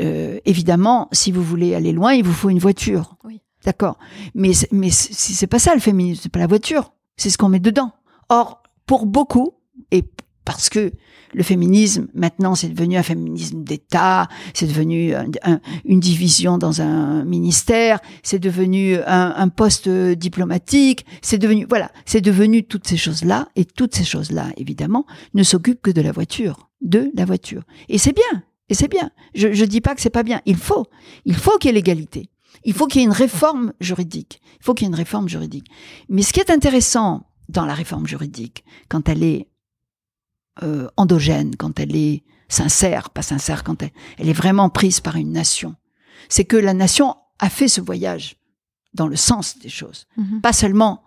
euh, évidemment, si vous voulez aller loin, il vous faut une voiture. Oui. D'accord, mais mais si c'est pas ça le féminisme, c'est pas la voiture, c'est ce qu'on met dedans. Or, pour beaucoup, et parce que le féminisme maintenant c'est devenu un féminisme d'État, c'est devenu un, un, une division dans un ministère, c'est devenu un, un poste diplomatique, c'est devenu voilà, c'est devenu toutes ces choses-là, et toutes ces choses-là évidemment ne s'occupent que de la voiture, de la voiture. Et c'est bien, et c'est bien. Je je dis pas que c'est pas bien. Il faut, il faut qu'il y ait l'égalité. Il faut qu'il y ait une réforme juridique. Il faut qu'il y ait une réforme juridique. Mais ce qui est intéressant dans la réforme juridique, quand elle est euh, endogène, quand elle est sincère, pas sincère, quand elle, elle est vraiment prise par une nation, c'est que la nation a fait ce voyage dans le sens des choses. Mmh. Pas seulement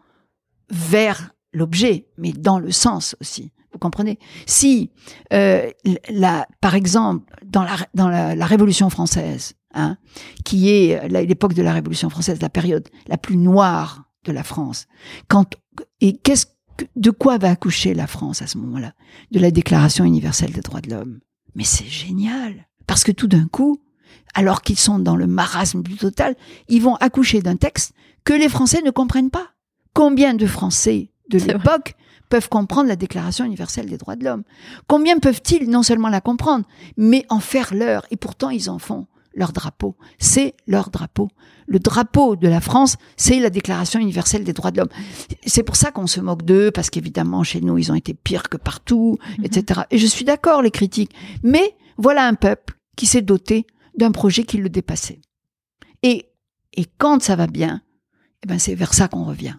vers l'objet, mais dans le sens aussi. Vous comprenez ? Si, euh, la, par exemple, dans la, dans la, la Révolution française, hein, qui est à l'époque de la Révolution française, la période la plus noire de la France. Quand, et qu'est-ce que, de quoi va accoucher la France à ce moment-là ? De la Déclaration universelle des droits de l'homme. Mais c'est génial, parce que tout d'un coup, alors qu'ils sont dans le marasme plus total, ils vont accoucher d'un texte que les Français ne comprennent pas. Combien de Français de c'est l'époque vrai. Peuvent comprendre la Déclaration universelle des droits de l'homme ? Combien peuvent-ils non seulement la comprendre, mais en faire leur ? Et pourtant, ils en font leur drapeau. C'est leur drapeau. Le drapeau de la France, c'est la Déclaration universelle des droits de l'homme. C'est pour ça qu'on se moque d'eux, parce qu'évidemment, chez nous, ils ont été pires que partout, mmh. et cetera. Et je suis d'accord, les critiques. Mais voilà un peuple qui s'est doté d'un projet qui le dépassait. Et, et quand ça va bien, eh ben, c'est vers ça qu'on revient.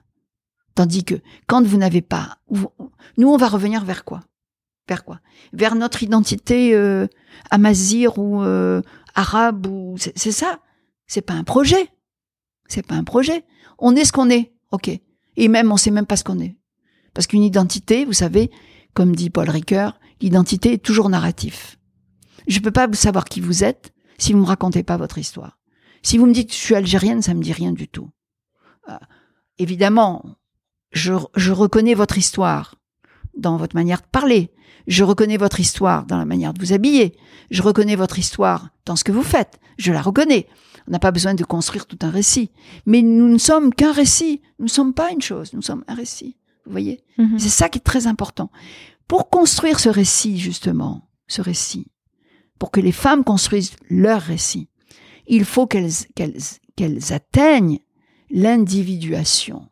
Tandis que quand vous n'avez pas... Nous, on va revenir vers quoi ? Vers quoi ? Vers notre identité euh, amazir ou... Euh, arabe ou c'est, c'est ça, c'est pas un projet, c'est pas un projet. On est ce qu'on est, ok. Et même on sait même pas ce qu'on est, parce qu'une identité, vous savez, comme dit Paul Ricœur, l'identité est toujours narratif. Je peux pas savoir qui vous êtes si vous me racontez pas votre histoire. Si vous me dites que je suis algérienne, ça me dit rien du tout. Euh, évidemment, je, je reconnais votre histoire dans votre manière de parler. Je reconnais votre histoire dans la manière de vous habiller. Je reconnais votre histoire dans ce que vous faites. Je la reconnais. On n'a pas besoin de construire tout un récit. Mais nous ne sommes qu'un récit. Nous ne sommes pas une chose. Nous sommes un récit. Vous voyez ? Mm-hmm. C'est ça qui est très important. Pour construire ce récit, justement, ce récit, pour que les femmes construisent leur récit, il faut qu'elles, qu'elles, qu'elles atteignent l'individuation.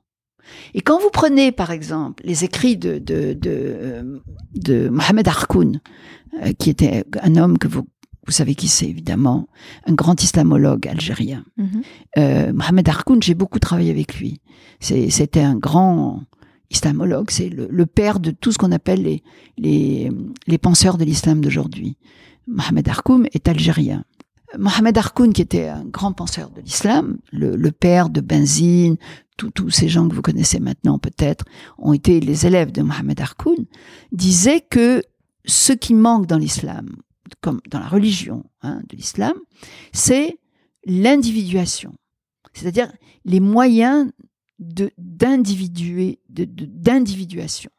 Et quand vous prenez, par exemple, les écrits de, de, de, de Mohammed Arkoun, euh, qui était un homme que vous, vous savez qui c'est, évidemment, un grand islamologue algérien. Mm-hmm. Euh, Mohammed Arkoun, j'ai beaucoup travaillé avec lui. C'est, c'était un grand islamologue, c'est le, le père de tout ce qu'on appelle les, les, les penseurs de l'islam d'aujourd'hui. Mohammed Arkoun est algérien. Mohammed Arkoun, qui était un grand penseur de l'islam, le, le père de Benzine, tous ces gens que vous connaissez maintenant peut-être, ont été les élèves de Mohammed Arkoun, disait que ce qui manque dans l'islam, comme dans la religion hein, de l'islam, c'est l'individuation. C'est-à-dire les moyens de, d'individuer, de, de, d'individuation.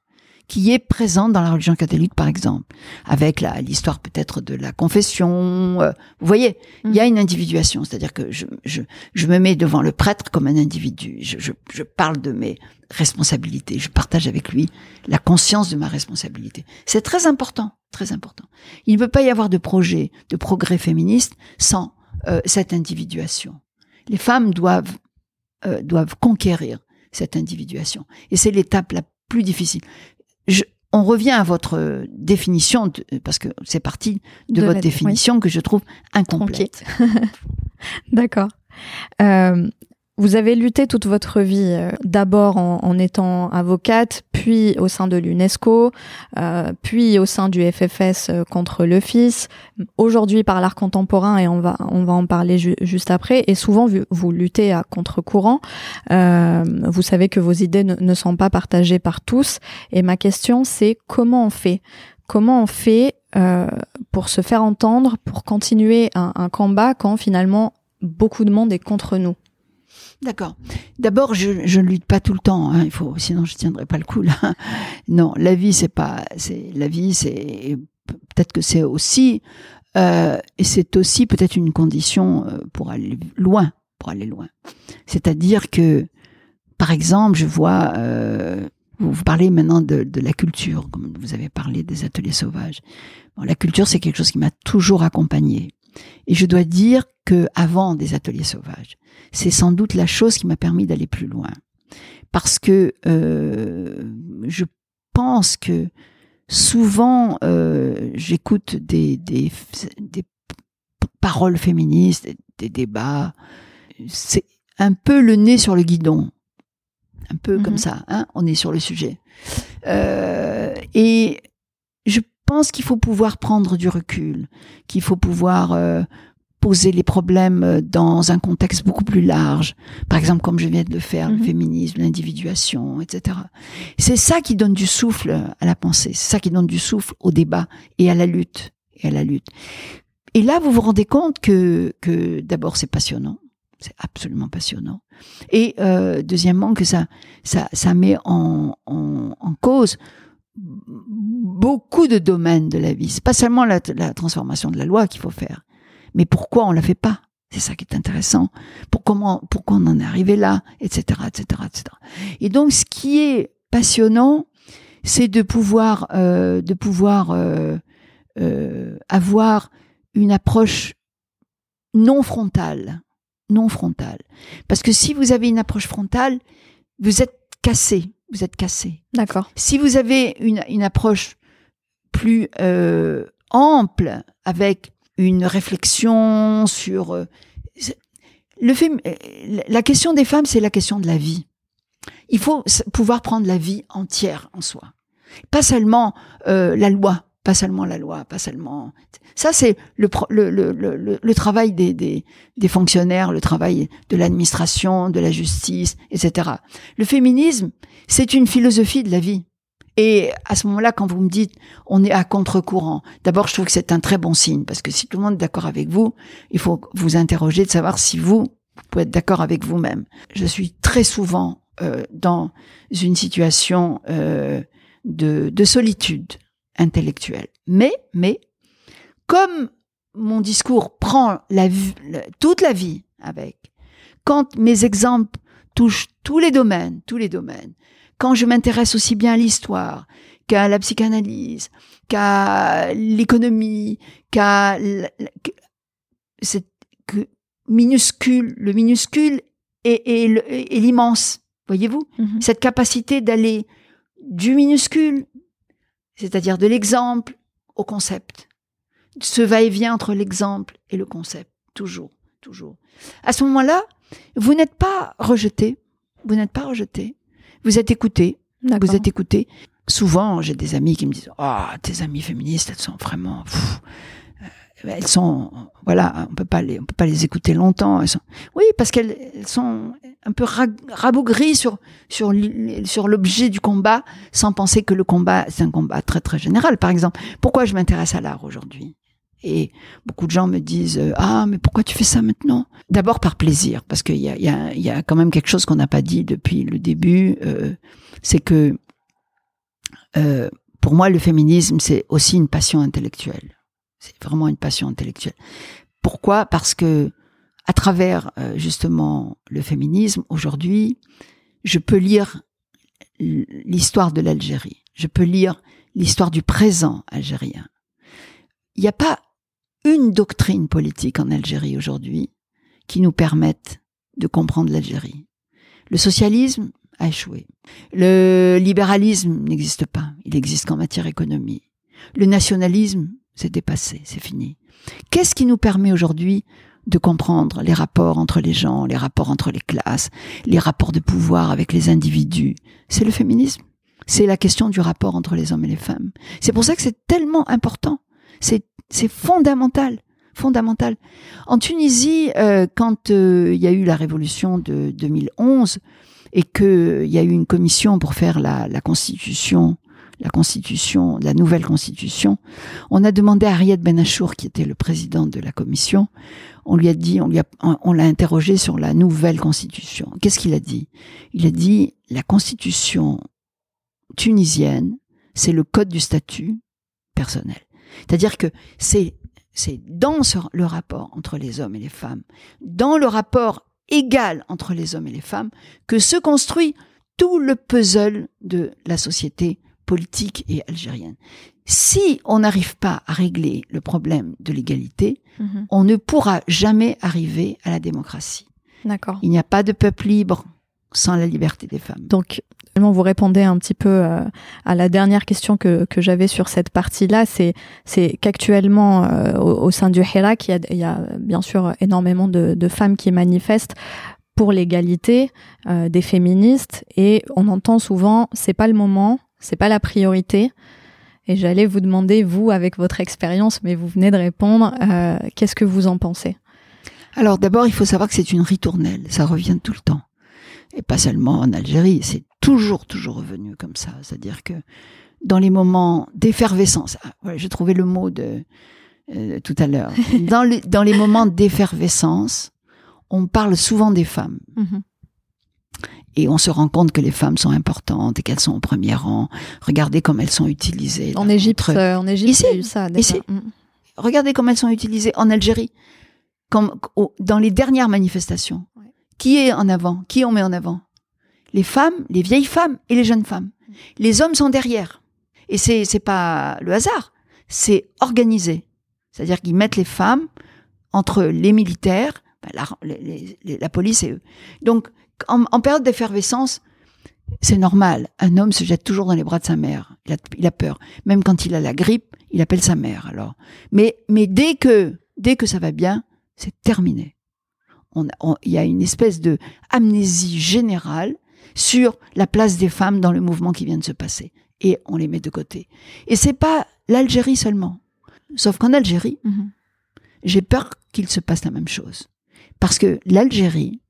qui est présente dans la religion catholique, par exemple, avec la, l'histoire peut-être de la confession. Euh, vous voyez, il mmh. y a une individuation, c'est-à-dire que je, je, je me mets devant le prêtre comme un individu. Je, je, je parle de mes responsabilités, je partage avec lui la conscience de ma responsabilité. C'est très important, très important. Il ne peut pas y avoir de projet, de progrès féministe sans euh, cette individuation. Les femmes doivent, euh, doivent conquérir cette individuation. Et c'est l'étape la plus difficile. Je, on revient à votre définition, de, parce que c'est parti de, de votre la, définition oui. que je trouve incomplète. D'accord. Euh, vous avez lutté toute votre vie, euh, d'abord en, en étant avocate, puis au sein de l'UNESCO, euh, puis au sein du F F S euh, contre le F I S, aujourd'hui par l'art contemporain, et on va, on va en parler ju- juste après, et souvent vu, vous luttez à contre-courant, euh, vous savez que vos idées ne, ne sont pas partagées par tous, et ma question c'est comment on fait ? Comment on fait euh, pour se faire entendre, pour continuer un, un combat quand finalement beaucoup de monde est contre nous ? D'accord. D'abord, je, je ne lutte pas tout le temps. Hein, il faut, sinon, je tiendrai pas le coup là. Non, la vie, c'est pas. C'est la vie, c'est peut-être que c'est aussi euh, et c'est aussi peut-être une condition pour aller loin, pour aller loin. C'est-à-dire que, par exemple, je vois. Euh, vous parlez maintenant de, de la culture, comme vous avez parlé des ateliers sauvages. Bon, la culture, c'est quelque chose qui m'a toujours accompagnée. Et je dois dire que avant des ateliers sauvages, c'est sans doute la chose qui m'a permis d'aller plus loin, parce que euh, je pense que souvent euh, j'écoute des, des, des paroles féministes, des, des débats, c'est un peu le nez sur le guidon, un peu mmh. comme ça, hein, on est sur le sujet. Euh, et je pense qu'il faut pouvoir prendre du recul, qu'il faut pouvoir euh, poser les problèmes dans un contexte beaucoup plus large. Par exemple, comme je viens de le faire, mmh. le féminisme, l'individuation, et cetera. C'est ça qui donne du souffle à la pensée, c'est ça qui donne du souffle au débat et à la lutte. Et à la lutte. Et là, vous vous rendez compte que, que d'abord, c'est passionnant. C'est absolument passionnant. Et euh, deuxièmement, que ça, ça, ça met en, en, en cause beaucoup de domaines de la vie. C'est pas seulement la, la transformation de la loi qu'il faut faire, mais pourquoi on la fait pas ? C'est ça qui est intéressant. Pour comment, pourquoi on en est arrivé là, et cetera, et cetera, et cetera. Et donc, ce qui est passionnant, c'est de pouvoir, euh, de pouvoir euh, euh, avoir une approche non frontale, non frontale. Parce que si vous avez une approche frontale, vous êtes cassé. Vous êtes cassé. D'accord. Si vous avez une, une approche plus euh, ample, avec une réflexion sur euh, le film, la question des femmes, c'est la question de la vie. Il faut pouvoir prendre la vie entière en soi, pas seulement euh, la loi, pas seulement la loi, pas seulement. Ça, c'est le le le le, le travail des des des fonctionnaires, le travail de l'administration, de la justice, et cetera. Le féminisme, c'est une philosophie de la vie. Et à ce moment-là, quand vous me dites on est à contre-courant, d'abord je trouve que c'est un très bon signe, parce que si tout le monde est d'accord avec vous, il faut vous interroger de savoir si vous, vous pouvez être d'accord avec vous-même. Je suis très souvent euh, dans une situation euh, de, de solitude intellectuelle. Mais, mais, comme mon discours prend la, la, toute la vie avec, quand mes exemples touchent tous les domaines, tous les domaines, quand je m'intéresse aussi bien à l'histoire qu'à la psychanalyse, qu'à l'économie, qu'à la, que, c'est, que minuscule, le minuscule et, et, le, et l'immense, voyez-vous, mm-hmm. cette capacité d'aller du minuscule, c'est-à-dire de l'exemple au concept, ce va-et-vient entre l'exemple et le concept, toujours, toujours. À ce moment-là, vous n'êtes pas rejeté, vous n'êtes pas rejeté. Vous êtes écouté, D'accord. vous êtes écouté. Souvent, j'ai des amis qui me disent « Ah, oh, tes amies féministes, elles sont vraiment... Pff, elles sont... Voilà, on peut pas les, on peut pas les écouter longtemps. Elles sont, oui, parce qu'elles elles sont un peu rabougries sur, sur, sur l'objet du combat, sans penser que le combat, c'est un combat très, très général. Par exemple, pourquoi je m'intéresse à l'art aujourd'hui ? Et beaucoup de gens me disent « Ah, mais pourquoi tu fais ça maintenant ?» D'abord par plaisir, parce qu'il y a, y a, y a quand même quelque chose qu'on n'a pas dit depuis le début, euh, c'est que euh, pour moi, le féminisme, c'est aussi une passion intellectuelle. C'est vraiment une passion intellectuelle. Pourquoi ? Parce que, à travers euh, justement le féminisme, aujourd'hui, je peux lire l'histoire de l'Algérie. Je peux lire l'histoire du présent algérien. Il n'y a pas une doctrine politique en Algérie aujourd'hui qui nous permette de comprendre l'Algérie. Le socialisme a échoué. Le libéralisme n'existe pas. Il existe qu'en matière économie. Le nationalisme s'est dépassé, c'est fini. Qu'est-ce qui nous permet aujourd'hui de comprendre les rapports entre les gens, les rapports entre les classes, les rapports de pouvoir avec les individus? C'est le féminisme. C'est la question du rapport entre les hommes et les femmes. C'est pour ça que c'est tellement important. C'est, c'est fondamental. Fondamental. En Tunisie, euh, quand il euh, y a eu la révolution de deux mille onze et qu'il euh, y a eu une commission pour faire la, la constitution, la constitution, la nouvelle constitution, on a demandé à Ariad Ben Achour, qui était le président de la commission, on lui a dit, on lui a, on l'a interrogé sur la nouvelle constitution. Qu'est-ce qu'il a dit? Il a dit, la constitution tunisienne, c'est le code du statut personnel. C'est-à-dire que c'est C'est dans ce, le rapport entre les hommes et les femmes, dans le rapport égal entre les hommes et les femmes, que se construit tout le puzzle de la société politique et algérienne. Si on n'arrive pas à régler le problème de l'égalité, mmh. on ne pourra jamais arriver à la démocratie. D'accord. Il n'y a pas de peuple libre sans la liberté des femmes. Donc, vous répondez un petit peu à la dernière question que, que j'avais sur cette partie-là, c'est, c'est qu'actuellement, euh, au, au sein du Hirak, il y a, il y a bien sûr énormément de, de femmes qui manifestent pour l'égalité, euh, des féministes, et on entend souvent « c'est pas le moment, c'est pas la priorité ». Et j'allais vous demander, vous, avec votre expérience, mais vous venez de répondre, euh, qu'est-ce que vous en pensez ? Alors d'abord, il faut savoir que c'est une ritournelle, ça revient tout le temps. Et pas seulement en Algérie, c'est toujours, toujours revenu comme ça. C'est-à-dire que dans les moments d'effervescence, ah, voilà, j'ai trouvé le mot de, euh, tout à l'heure, dans, le, dans les moments d'effervescence, on parle souvent des femmes. Mm-hmm. Et on se rend compte que les femmes sont importantes et qu'elles sont au premier rang. Regardez comme elles sont utilisées. En Égypte, euh, en Égypte, ici, il y a eu ça. Ici, mm. Regardez comme elles sont utilisées en Algérie, comme, au, dans les dernières manifestations. Qui est en avant? Qui on met en avant? Les femmes, les vieilles femmes et les jeunes femmes. Les hommes sont derrière. Et c'est, c'est pas le hasard. C'est organisé. C'est-à-dire qu'ils mettent les femmes entre les militaires, la, les, les, la police et eux. Donc, en, en période d'effervescence, c'est normal. Un homme se jette toujours dans les bras de sa mère. Il a, il a peur. Même quand il a la grippe, il appelle sa mère, alors. Mais, mais dès que, dès que ça va bien, c'est terminé. Il y a une espèce de amnésie générale sur la place des femmes dans le mouvement qui vient de se passer. Et on les met de côté. Et c'est pas l'Algérie seulement. Sauf qu'en Algérie, mm-hmm. j'ai peur qu'il se passe la même chose. Parce que l'Algérie,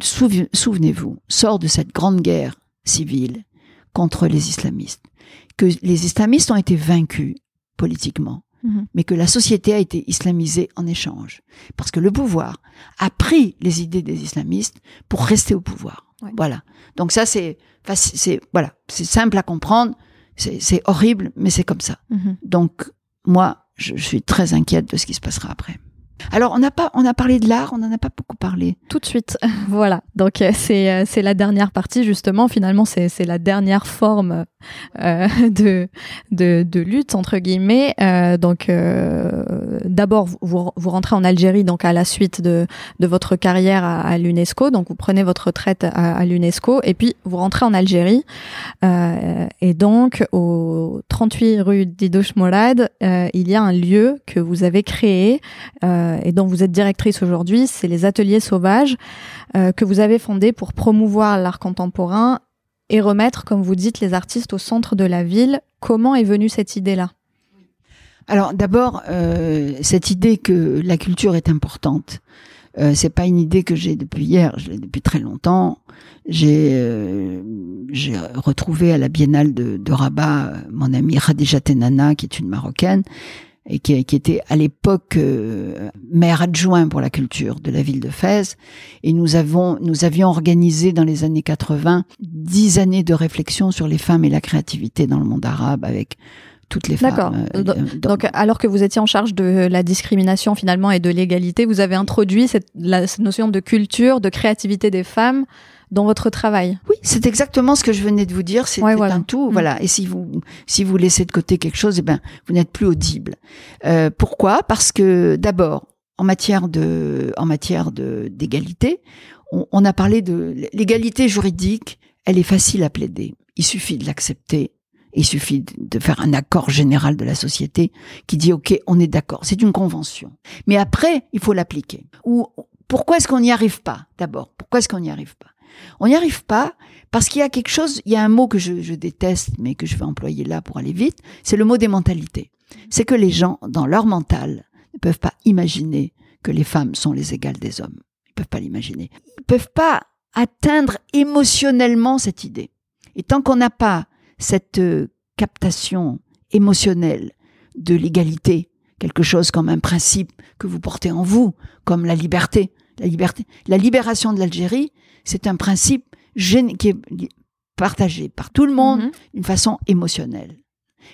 souvi- souvenez-vous, sort de cette grande guerre civile contre les islamistes. Que les islamistes ont été vaincus politiquement. Mmh. Mais que la société a été islamisée en échange. Parce que le pouvoir a pris les idées des islamistes pour rester au pouvoir. Ouais. Voilà. Donc ça, c'est, c'est, voilà, c'est simple à comprendre, c'est, c'est horrible, mais c'est comme ça. Mmh. Donc, moi, je, je suis très inquiète de ce qui se passera après. Alors, on a pas, on a parlé de l'art, on n'en a pas beaucoup parlé. Tout de suite, voilà. Donc, c'est, c'est la dernière partie, justement. Finalement, c'est, c'est la dernière forme euh, de, de, de lutte, entre guillemets. Euh, donc, euh, d'abord, vous, vous rentrez en Algérie, donc à la suite de, de votre carrière à, à l'UNESCO. Donc, vous prenez votre retraite à, à l'UNESCO et puis vous rentrez en Algérie. Euh, et donc, au trente-huit rue Didouche Mourad, euh, il y a un lieu que vous avez créé. Euh, et dont vous êtes directrice aujourd'hui, c'est les Ateliers Sauvages euh, que vous avez fondés pour promouvoir l'art contemporain et remettre, comme vous dites, les artistes au centre de la ville. Comment est venue cette idée-là ? Alors d'abord, euh, cette idée que la culture est importante, euh, c'est pas une idée que j'ai depuis hier, je l'ai depuis très longtemps. J'ai, euh, j'ai retrouvé à la Biennale de, de Rabat mon amie Khadija Tenana, qui est une Marocaine, et qui, qui était à l'époque euh, maire adjoint pour la culture de la ville de Fès. Et nous avons, nous avions organisé dans les années quatre-vingt dix années de réflexion sur les femmes et la créativité dans le monde arabe avec toutes les femmes. D'accord. Euh, Donc, alors que vous étiez en charge de la discrimination finalement et de l'égalité, vous avez introduit cette, la, cette notion de culture, de créativité des femmes dans votre travail. Oui, c'est exactement ce que je venais de vous dire. C'est ouais, voilà. un tout, mmh. voilà. Et si vous si vous laissez de côté quelque chose, eh ben vous n'êtes plus audible. Euh, pourquoi ? Parce que d'abord, en matière de en matière de d'égalité, on, on a parlé de l'égalité juridique. Elle est facile à plaider. Il suffit de l'accepter. Il suffit de faire un accord général de la société qui dit OK, on est d'accord. C'est une convention. Mais après, il faut l'appliquer. Ou pourquoi est-ce qu'on n'y arrive pas ? D'abord, pourquoi est-ce qu'on n'y arrive pas ? On n'y arrive pas parce qu'il y a quelque chose, il y a un mot que je, je déteste, mais que je vais employer là pour aller vite, c'est le mot des mentalités. C'est que les gens, dans leur mental, ne peuvent pas imaginer que les femmes sont les égales des hommes. Ils ne peuvent pas l'imaginer. Ils ne peuvent pas atteindre émotionnellement cette idée. Et tant qu'on n'a pas cette captation émotionnelle de l'égalité, quelque chose comme un principe que vous portez en vous, comme la liberté, la liberté, la libération de l'Algérie, c'est un principe gén... qui est partagé par tout le monde, mm-hmm. d'une façon émotionnelle.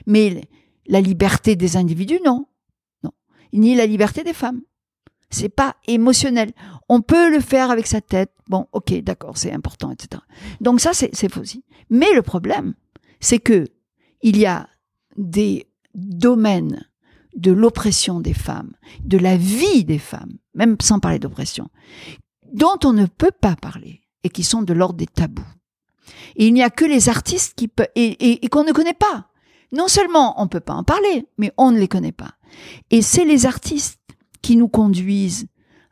Mais la liberté des individus, non. non. Ni la liberté des femmes. C'est pas émotionnel. On peut le faire avec sa tête. Bon, ok, d'accord, c'est important, et cetera. Donc ça, c'est, c'est faux aussi. Mais le problème, c'est que il y a des domaines de l'oppression des femmes, de la vie des femmes, même sans parler d'oppression, dont on ne peut pas parler et qui sont de l'ordre des tabous. Et il n'y a que les artistes qui peuvent, et, et, et qu'on ne connaît pas. Non seulement on ne peut pas en parler, mais on ne les connaît pas. Et c'est les artistes qui nous conduisent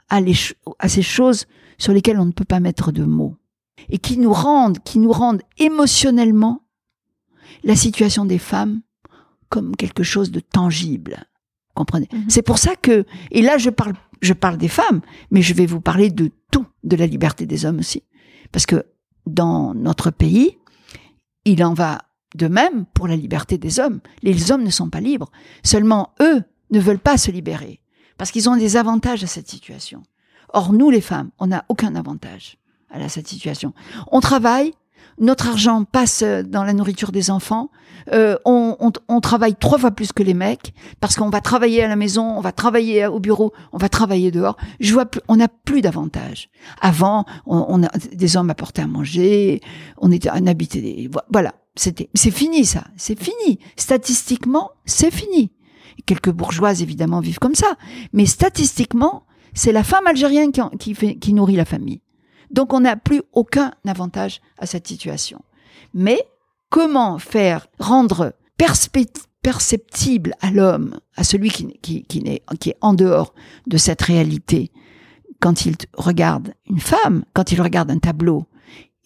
à, les, à ces choses sur lesquelles on ne peut pas mettre de mots et qui nous rendent, qui nous rendent émotionnellement la situation des femmes comme quelque chose de tangible. Vous comprenez ? Mm-hmm. C'est pour ça que, et là je parle Je parle des femmes, mais je vais vous parler de tout, de la liberté des hommes aussi. Parce que dans notre pays, il en va de même pour la liberté des hommes. Les hommes ne sont pas libres. Seulement, eux ne veulent pas se libérer. Parce qu'ils ont des avantages à cette situation. Or, nous, les femmes, on n'a aucun avantage à cette situation. On travaille, notre argent passe dans la nourriture des enfants, euh, on, on, on travaille trois fois plus que les mecs, parce qu'on va travailler à la maison, on va travailler au bureau, on va travailler dehors. Je vois, on n'a plus d'avantages. Avant, on, on a, des hommes apportaient à manger, on était on habitait des, voilà, c'était, c'est fini ça, c'est fini. Statistiquement, c'est fini. Quelques bourgeoises évidemment vivent comme ça, mais statistiquement, c'est la femme algérienne qui, qui, fait, qui nourrit la famille. Donc, on n'a plus aucun avantage à cette situation. Mais comment faire, rendre perspect- perceptible à l'homme, à celui qui, qui, qui, n'est, qui est en dehors de cette réalité, quand il regarde une femme, quand il regarde un tableau,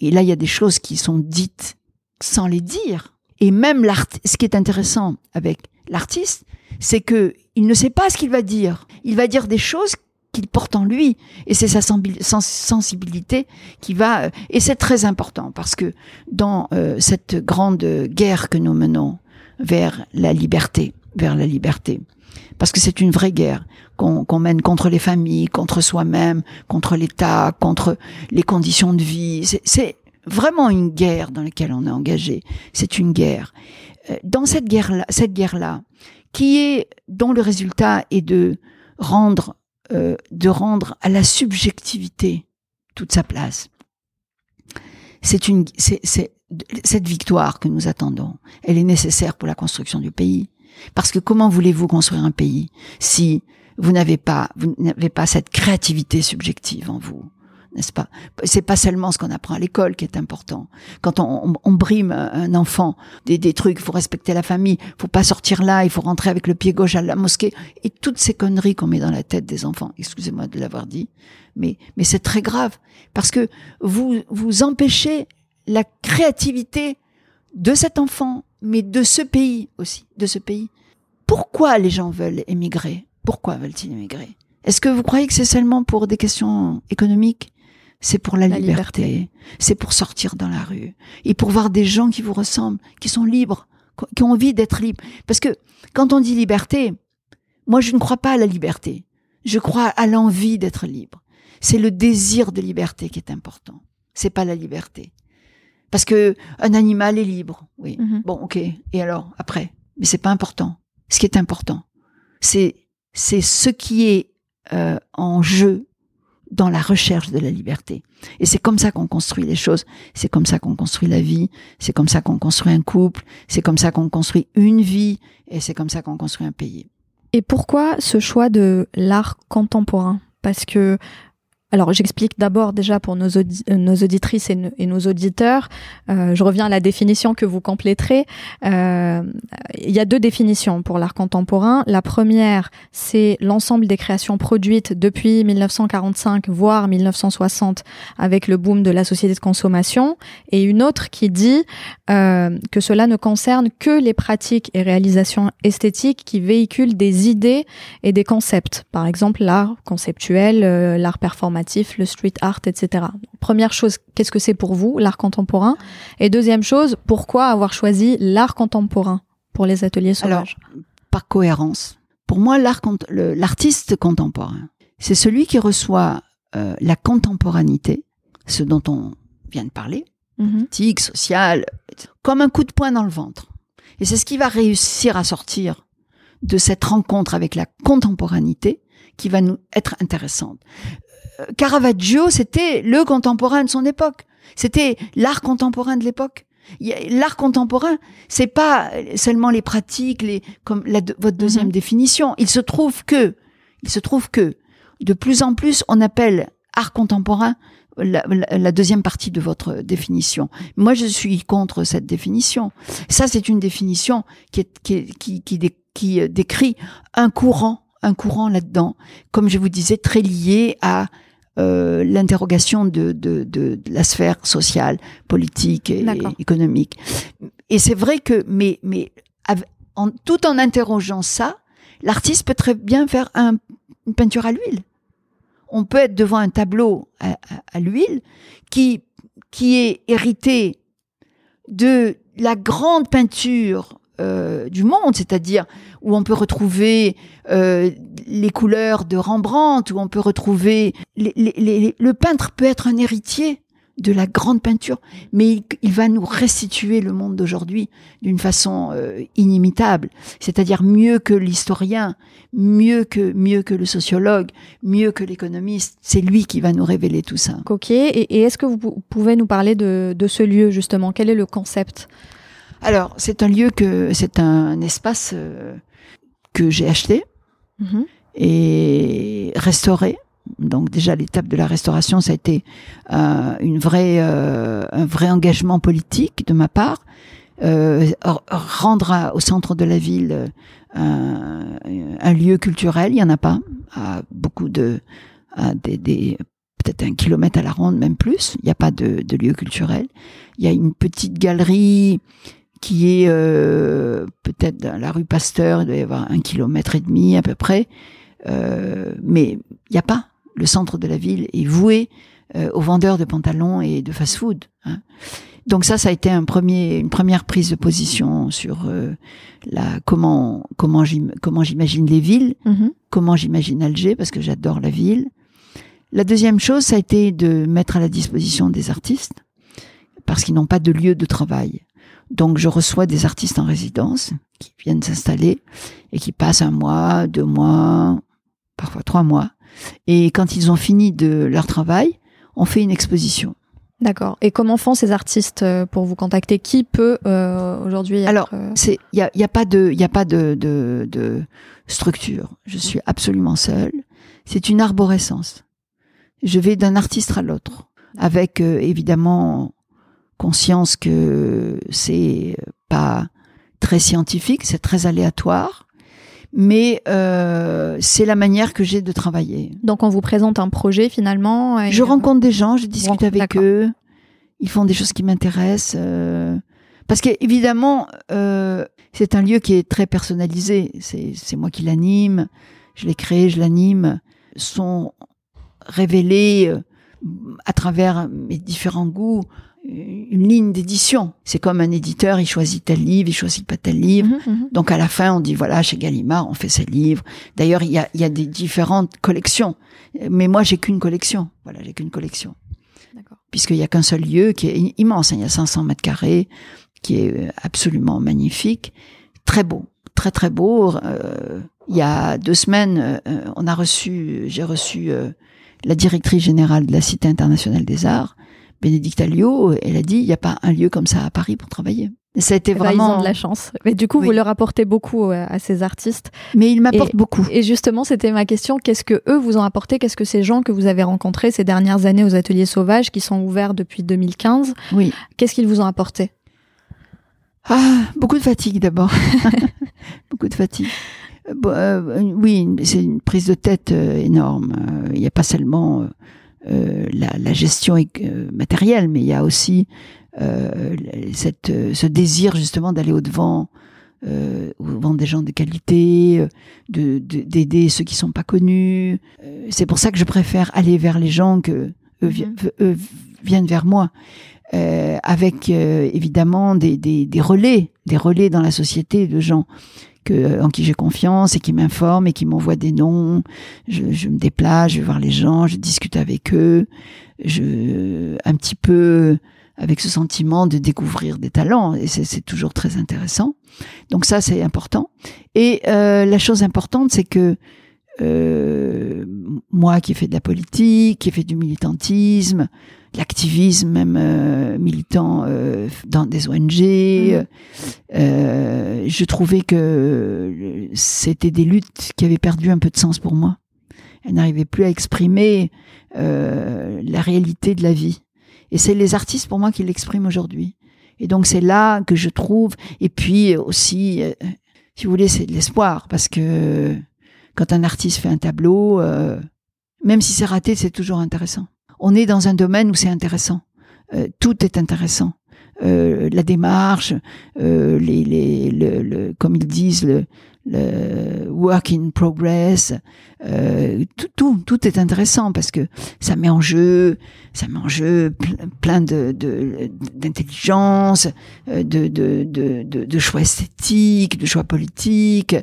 et là, il y a des choses qui sont dites sans les dire. Et même l'artiste, ce qui est intéressant avec l'artiste, c'est que il ne sait pas ce qu'il va dire. Il va dire des choses qu'il porte en lui, et c'est sa sensibilité qui va, et c'est très important, parce que dans euh, cette grande guerre que nous menons vers la liberté, vers la liberté, parce que c'est une vraie guerre qu'on, qu'on mène contre les familles, contre soi-même, contre l'État, contre les conditions de vie, c'est, c'est vraiment une guerre dans laquelle on est engagé, c'est une guerre. Dans cette guerre-là, cette guerre-là, qui est, dont le résultat est de rendre Euh, de rendre à la subjectivité toute sa place. C'est une, c'est, c'est, cette victoire que nous attendons, elle est nécessaire pour la construction du pays. Parce que comment voulez-vous construire un pays si vous n'avez pas, vous n'avez pas cette créativité subjective en vous ? N'est-ce pas ? C'est pas seulement ce qu'on apprend à l'école qui est important. Quand on, on, on brime un enfant des, des trucs, il faut respecter la famille, il faut pas sortir là, il faut rentrer avec le pied gauche à la mosquée, et toutes ces conneries qu'on met dans la tête des enfants. Excusez-moi de l'avoir dit, mais mais c'est très grave parce que vous vous empêchez la créativité de cet enfant, mais de ce pays aussi, de ce pays. Pourquoi les gens veulent émigrer ? Pourquoi veulent-ils émigrer ? Est-ce que vous croyez que c'est seulement pour des questions économiques ? C'est pour la, la liberté. liberté, c'est pour sortir dans la rue et pour voir des gens qui vous ressemblent, qui sont libres, qui ont envie d'être libres. Parce que quand on dit liberté, Moi, je ne crois pas à la liberté. Je crois à l'envie d'être libre. C'est le désir de liberté qui est important. C'est pas la liberté. Parce que un animal est libre, oui. Mm-hmm. Bon, ok. Et alors, après? Mais c'est pas important. Ce qui est important, c'est, c'est ce qui est euh, en jeu dans la recherche de la liberté. Et c'est comme ça qu'on construit les choses. C'est comme ça qu'on construit la vie. C'est comme ça qu'on construit un couple. C'est comme ça qu'on construit une vie. Et c'est comme ça qu'on construit un pays. Et pourquoi ce choix de l'art contemporain? Parce que, alors j'explique d'abord déjà pour nos, audi- nos auditrices et, n- et nos auditeurs, euh, je reviens à la définition que vous compléterez. Euh, il y a deux définitions pour l'art contemporain. La première, c'est l'ensemble des créations produites depuis dix-neuf cent quarante-cinq, voire dix-neuf cent soixante, avec le boom de la société de consommation. Et une autre qui dit euh, que cela ne concerne que les pratiques et réalisations esthétiques qui véhiculent des idées et des concepts. Par exemple, l'art conceptuel, euh, l'art performatif, le street art, et cetera. Première chose, qu'est-ce que c'est pour vous, l'art contemporain? Et deuxième chose, pourquoi avoir choisi l'art contemporain pour les ateliers sauvages? Alors, par cohérence. Pour moi, l'art, le, l'artiste contemporain, c'est celui qui reçoit euh, la contemporanité, ce dont on vient de parler, mm-hmm. politique, sociale, comme un coup de poing dans le ventre. Et c'est ce qui va réussir à sortir de cette rencontre avec la contemporanité qui va nous être intéressante. Caravaggio, c'était le contemporain de son époque. C'était l'art contemporain de l'époque. L'art contemporain, c'est pas seulement les pratiques, les, comme la, votre deuxième mm-hmm. définition. Il se trouve que, il se trouve que, de plus en plus, on appelle art contemporain la, la, la deuxième partie de votre définition. Moi, je suis contre cette définition. Ça, c'est une définition qui est, qui, qui, qui, dé, qui décrit un courant, un courant là-dedans, comme je vous disais, très lié à euh, l'interrogation de, de, de, de la sphère sociale, politique et D'accord. économique. Et c'est vrai que, mais, mais av- en, tout en interrogeant ça, l'artiste peut très bien faire un, une peinture à l'huile. On peut être devant un tableau à, à, à l'huile qui, qui est hérité de la grande peinture Euh, du monde, c'est-à-dire où on peut retrouver euh, les couleurs de Rembrandt, où on peut retrouver... Les, les, les, le peintre peut être un héritier de la grande peinture, mais il, il va nous restituer le monde d'aujourd'hui d'une façon euh, inimitable, c'est-à-dire mieux que l'historien, mieux que, mieux que le sociologue, mieux que l'économiste. C'est lui qui va nous révéler tout ça. Ok, et, et est-ce que vous pouvez nous parler de, de ce lieu, justement? Quel est le concept? Alors, c'est un lieu que, c'est un espace euh, que j'ai acheté mmh. et restauré. Donc déjà, l'étape de la restauration, ça a été euh, une vraie, euh, un vrai engagement politique de ma part. Euh, rendre à, au centre de la ville un, un lieu culturel, il n'y en a pas. À beaucoup de, à des, des peut-être un kilomètre à la ronde, même plus. Il n'y a pas de, de lieu culturel. Il y a une petite galerie qui est euh, peut-être dans la rue Pasteur, il doit y avoir un kilomètre et demi à peu près, euh, mais il n'y a pas. Le centre de la ville est voué euh, aux vendeurs de pantalons et de fast-food. Hein. Donc ça, ça a été un premier, une première prise de position sur euh, la comment comment j'im, comment j'imagine les villes, mm-hmm. comment j'imagine Alger, parce que j'adore la ville. La deuxième chose, ça a été de mettre à la disposition des artistes, parce qu'ils n'ont pas de lieu de travail. Donc, je reçois des artistes en résidence qui viennent s'installer et qui passent un mois, deux mois, parfois trois mois. Et quand ils ont fini de leur travail, on fait une exposition. D'accord. Et comment font ces artistes pour vous contacter? Qui peut euh, aujourd'hui être... Alors, il n'y a, y a pas de, y a pas de, de, de structure. Je suis absolument seule. C'est une arborescence. Je vais d'un artiste à l'autre, avec euh, évidemment... conscience que c'est pas très scientifique, c'est très aléatoire, mais euh, c'est la manière que j'ai de travailler. Donc on vous présente un projet finalement et je euh... rencontre des gens, je discute avec D'accord. eux, ils font des choses qui m'intéressent, euh, parce qu'évidemment euh, c'est un lieu qui est très personnalisé, c'est, c'est moi qui l'anime, je l'ai créé, je l'anime, sont révélés à travers mes différents goûts, une ligne d'édition. C'est comme un éditeur, il choisit tel livre, il choisit pas tel livre. Mmh, mmh. Donc à la fin, on dit voilà, chez Gallimard, on fait ces livres. D'ailleurs, il y a, il y a des différentes collections. Mais moi, j'ai qu'une collection. Voilà, j'ai qu'une collection. D'accord. Puisqu'il y a qu'un seul lieu qui est immense. Il y a cinq cents mètres carrés, qui est absolument magnifique. Très beau. Très, très beau. Euh, il y a deux semaines, euh, on a reçu, j'ai reçu euh, la directrice générale de la Cité internationale des arts, Bénédicte Alliot, elle a dit, il n'y a pas un lieu comme ça à Paris pour travailler. Ça a été vraiment... Bah, ils ont de la chance. Mais du coup, oui. Vous leur apportez beaucoup à ces artistes. Mais ils m'apportent et, beaucoup. Et justement, c'était ma question. Qu'est-ce que eux vous ont apporté? Qu'est-ce que ces gens que vous avez rencontrés ces dernières années aux Ateliers Sauvages, qui sont ouverts depuis deux mille quinze, oui. Qu'est-ce qu'ils vous ont apporté? Ah, beaucoup de fatigue d'abord. Beaucoup de fatigue. Euh, bon, euh, oui, c'est une prise de tête euh, énorme. Il euh, n'y a pas seulement... Euh, Euh, la, la gestion matérielle, mais il y a aussi euh, cette, ce désir justement d'aller au-devant, euh, au-devant des gens de qualité, de, de, d'aider ceux qui sont pas connus. Euh, c'est pour ça que je préfère aller vers les gens que eux, vi- eux viennent vers moi, euh, avec euh, évidemment des, des, des relais, des relais dans la société de gens. Que, en qui j'ai confiance et qui m'informe et qui m'envoie des noms. Je, je me déplace, je vais voir les gens, je discute avec eux, je, un petit peu avec ce sentiment de découvrir des talents, et c'est, c'est toujours très intéressant. Donc ça, c'est important. Et euh, la chose importante, c'est que euh, moi qui ai fait de la politique, qui ai fait du militantisme, l'activisme même euh, militant euh, dans des O N G, mmh. euh, je trouvais que c'était des luttes qui avaient perdu un peu de sens pour moi. Elles n'arrivaient plus à exprimer euh, la réalité de la vie. Et c'est les artistes pour moi qui l'expriment aujourd'hui. Et donc c'est là que je trouve, et puis aussi, euh, si vous voulez, c'est de l'espoir, parce que quand un artiste fait un tableau, euh, même si c'est raté, c'est toujours intéressant. On est dans un domaine où c'est intéressant. Euh, tout est intéressant. Euh, la démarche, euh, les, les, le, le, comme ils disent, le, le work in progress. Euh, tout, tout, tout est intéressant parce que ça met en jeu, ça met en jeu ple- plein de, de, d'intelligence, de, de, de, de, de choix esthétiques, de choix politiques.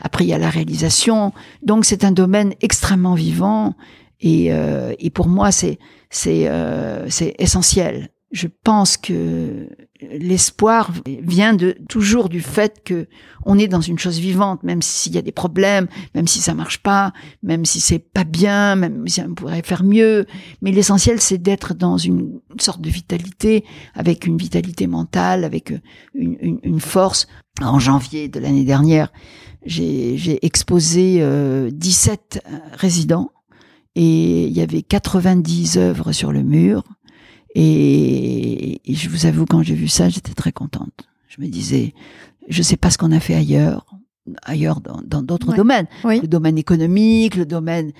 Après, il y a la réalisation. Donc, c'est un domaine extrêmement vivant. Et, euh, et pour moi, c'est, c'est, euh, c'est essentiel. Je pense que l'espoir vient de, toujours du fait que on est dans une chose vivante, même s'il y a des problèmes, même si ça marche pas, même si c'est pas bien, même si on pourrait faire mieux. Mais l'essentiel, c'est d'être dans une sorte de vitalité, avec une vitalité mentale, avec une, une, une force. En janvier de l'année dernière, j'ai, j'ai exposé euh, dix-sept résidents. Et il y avait quatre-vingt-dix œuvres sur le mur. Et, et je vous avoue, quand j'ai vu ça, j'étais très contente. Je me disais, je sais pas ce qu'on a fait ailleurs, ailleurs dans, dans d'autres ouais. domaines. Oui. Le domaine économique, le domaine,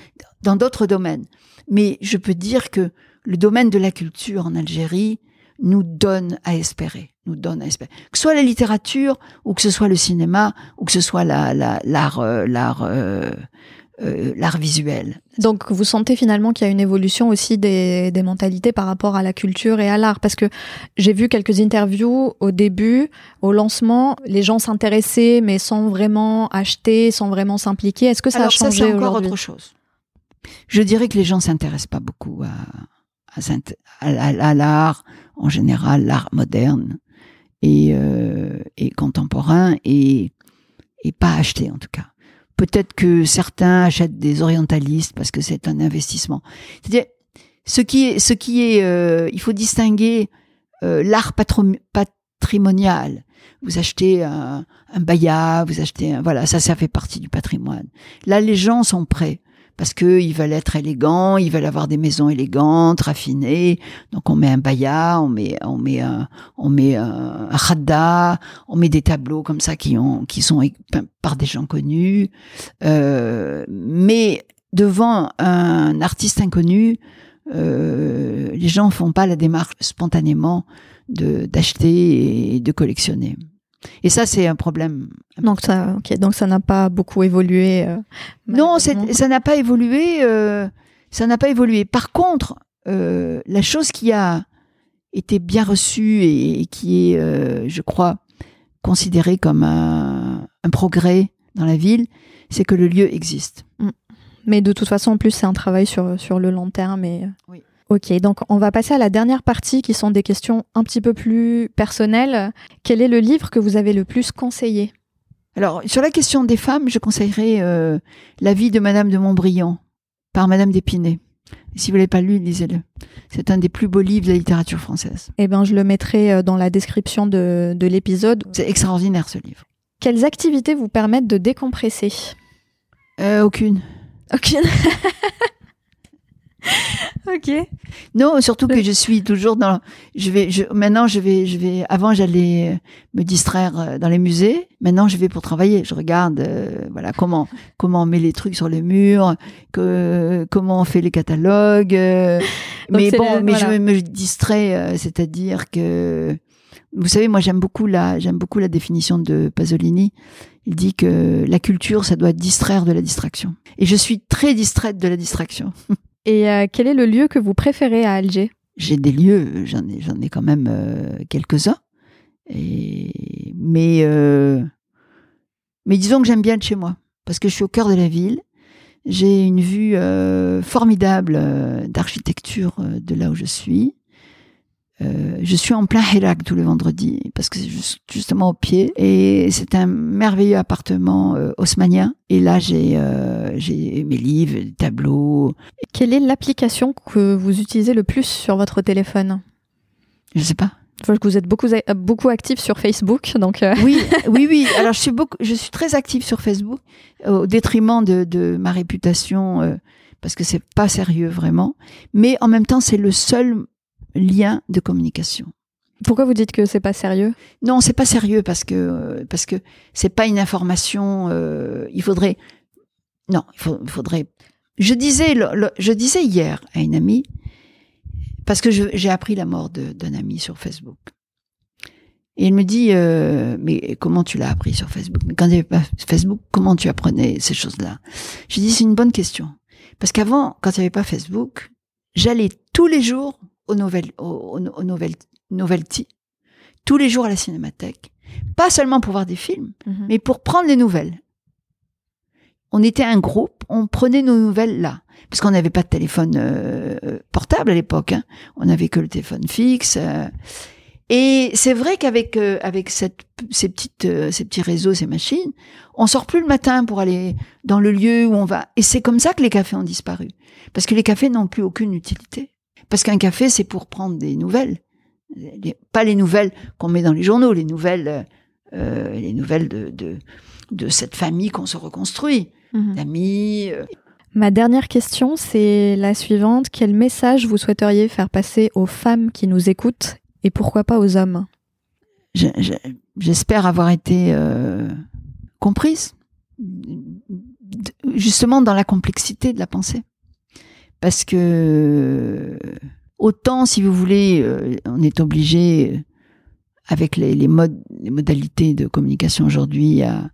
dans d'autres domaines. Mais je peux dire que le domaine de la culture en Algérie nous donne à espérer, nous donne à espérer. Que ce soit la littérature, ou que ce soit le cinéma, ou que ce soit la, la, l'art, l'art, euh, Euh, l'art visuel. Donc vous sentez finalement qu'il y a une évolution aussi des, des mentalités par rapport à la culture et à l'art, parce que j'ai vu quelques interviews au début, au lancement, les gens s'intéressaient mais sans vraiment acheter, sans vraiment s'impliquer. Est-ce que ça Alors, a changé ça, c'est encore autre chose. Je dirais que les gens s'intéressent pas beaucoup à, à, à, à l'art en général, l'art moderne et, euh, et contemporain et, et pas acheté en tout cas. Peut-être que certains achètent des orientalistes parce que c'est un investissement. C'est-à-dire, ce qui est, ce qui est, euh, il faut distinguer euh, l'art patrom- patrimonial. Vous achetez un, un baya, vous achetez, un, voilà, ça, ça fait partie du patrimoine. Là, les gens sont prêts parce que ils veulent être élégants, ils veulent avoir des maisons élégantes, raffinées. Donc, on met un baya, on met, on met un, on met un khadda, on met des tableaux comme ça qui ont, qui sont peints par des gens connus. Euh, mais devant un artiste inconnu, euh, les gens font pas la démarche spontanément de, d'acheter et de collectionner. Et ça, c'est un problème. Donc ça, ok. Donc ça n'a pas beaucoup évolué. Euh, non, c'est, ça n'a pas évolué. Euh, ça n'a pas évolué. Par contre, euh, la chose qui a été bien reçu et, et qui est, euh, je crois, considéré comme un, un progrès dans la ville, c'est que le lieu existe. Mais de toute façon, en plus, c'est un travail sur, sur le long terme. Et... Oui. Ok, donc on va passer à la dernière partie qui sont des questions un petit peu plus personnelles. Quel est le livre que vous avez le plus conseillé ? Alors, sur la question des femmes, je conseillerais euh, La vie de Madame de Montbriand par Madame d'Épinay. Si vous ne l'avez pas lu, lisez-le. C'est un des plus beaux livres de la littérature française. Eh bien, je le mettrai dans la description de, de l'épisode. C'est extraordinaire, ce livre. Quelles activités vous permettent de décompresser ? euh, Aucune. Aucune. Ok. Non, surtout que je suis toujours dans. Je vais. Je, maintenant, je vais. Je vais. Avant, j'allais me distraire dans les musées. Maintenant, je vais pour travailler. Je regarde. Euh, voilà comment comment on met les trucs sur les murs, que comment on fait les catalogues. Euh, mais bon, la, mais voilà. Je me, me distrais. Euh, c'est-à-dire que vous savez, moi, j'aime beaucoup la. J'aime beaucoup la définition de Pasolini. Il dit que la culture, ça doit distraire de la distraction. Et je suis très distraite de la distraction. Et euh, quel est le lieu que vous préférez à Alger ? J'ai des lieux, j'en ai, j'en ai quand même euh, quelques-uns. Et... Mais, euh... Mais disons que j'aime bien de chez moi, parce que je suis au cœur de la ville. J'ai une vue euh, formidable euh, d'architecture euh, de là où je suis. Euh, je suis en plein Hirak tous les vendredis, parce que c'est juste, justement au pied. Et c'est un merveilleux appartement euh, haussmanien. Et là, j'ai, euh, j'ai mes livres, des tableaux. Quelle est l'application que vous utilisez le plus sur votre téléphone ? Je ne sais pas. Je vois que vous êtes beaucoup, beaucoup active sur Facebook. Donc euh... oui, oui, oui. Alors, je suis, beaucoup, je suis très active sur Facebook, au détriment de, de ma réputation, euh, parce que ce n'est pas sérieux, vraiment. Mais en même temps, c'est le seul... lien de communication. Pourquoi vous dites que c'est pas sérieux ? Non, c'est pas sérieux parce que parce que c'est pas une information. Euh, il faudrait non, il, faut, il faudrait. Je disais le, le, je disais hier à une amie parce que je, j'ai appris la mort de, d'un ami sur Facebook et elle me dit euh, mais comment tu l'as appris sur Facebook ? Mais quand il n'y avait pas Facebook, comment tu apprenais ces choses-là ? Je dis c'est une bonne question parce qu'avant quand il n'y avait pas Facebook, j'allais tous les jours Au nouvelles, au, au nouvelles, novelty, tous les jours à la cinémathèque, pas seulement pour voir des films, mm-hmm. mais pour prendre les nouvelles. On était un groupe, on prenait nos nouvelles là, parce qu'on n'avait pas de téléphone euh, portable à l'époque, hein. On n'avait que le téléphone fixe. Euh, et c'est vrai qu'avec euh, avec cette, ces petites, euh, ces petits réseaux, ces machines, on sort plus le matin pour aller dans le lieu où on va. Et c'est comme ça que les cafés ont disparu, parce que les cafés n'ont plus aucune utilité. Parce qu'un café, c'est pour prendre des nouvelles. Les, pas les nouvelles qu'on met dans les journaux, les nouvelles, euh, les nouvelles de, de, de cette famille qu'on se reconstruit, mmh. d'amis. Euh. Ma dernière question, c'est la suivante. Quel message vous souhaiteriez faire passer aux femmes qui nous écoutent et pourquoi pas aux hommes ? je, je, J'espère avoir été euh, comprise, justement dans la complexité de la pensée. Parce que autant, si vous voulez, euh, on est obligé, avec les, les modes, les modalités de communication aujourd'hui, à,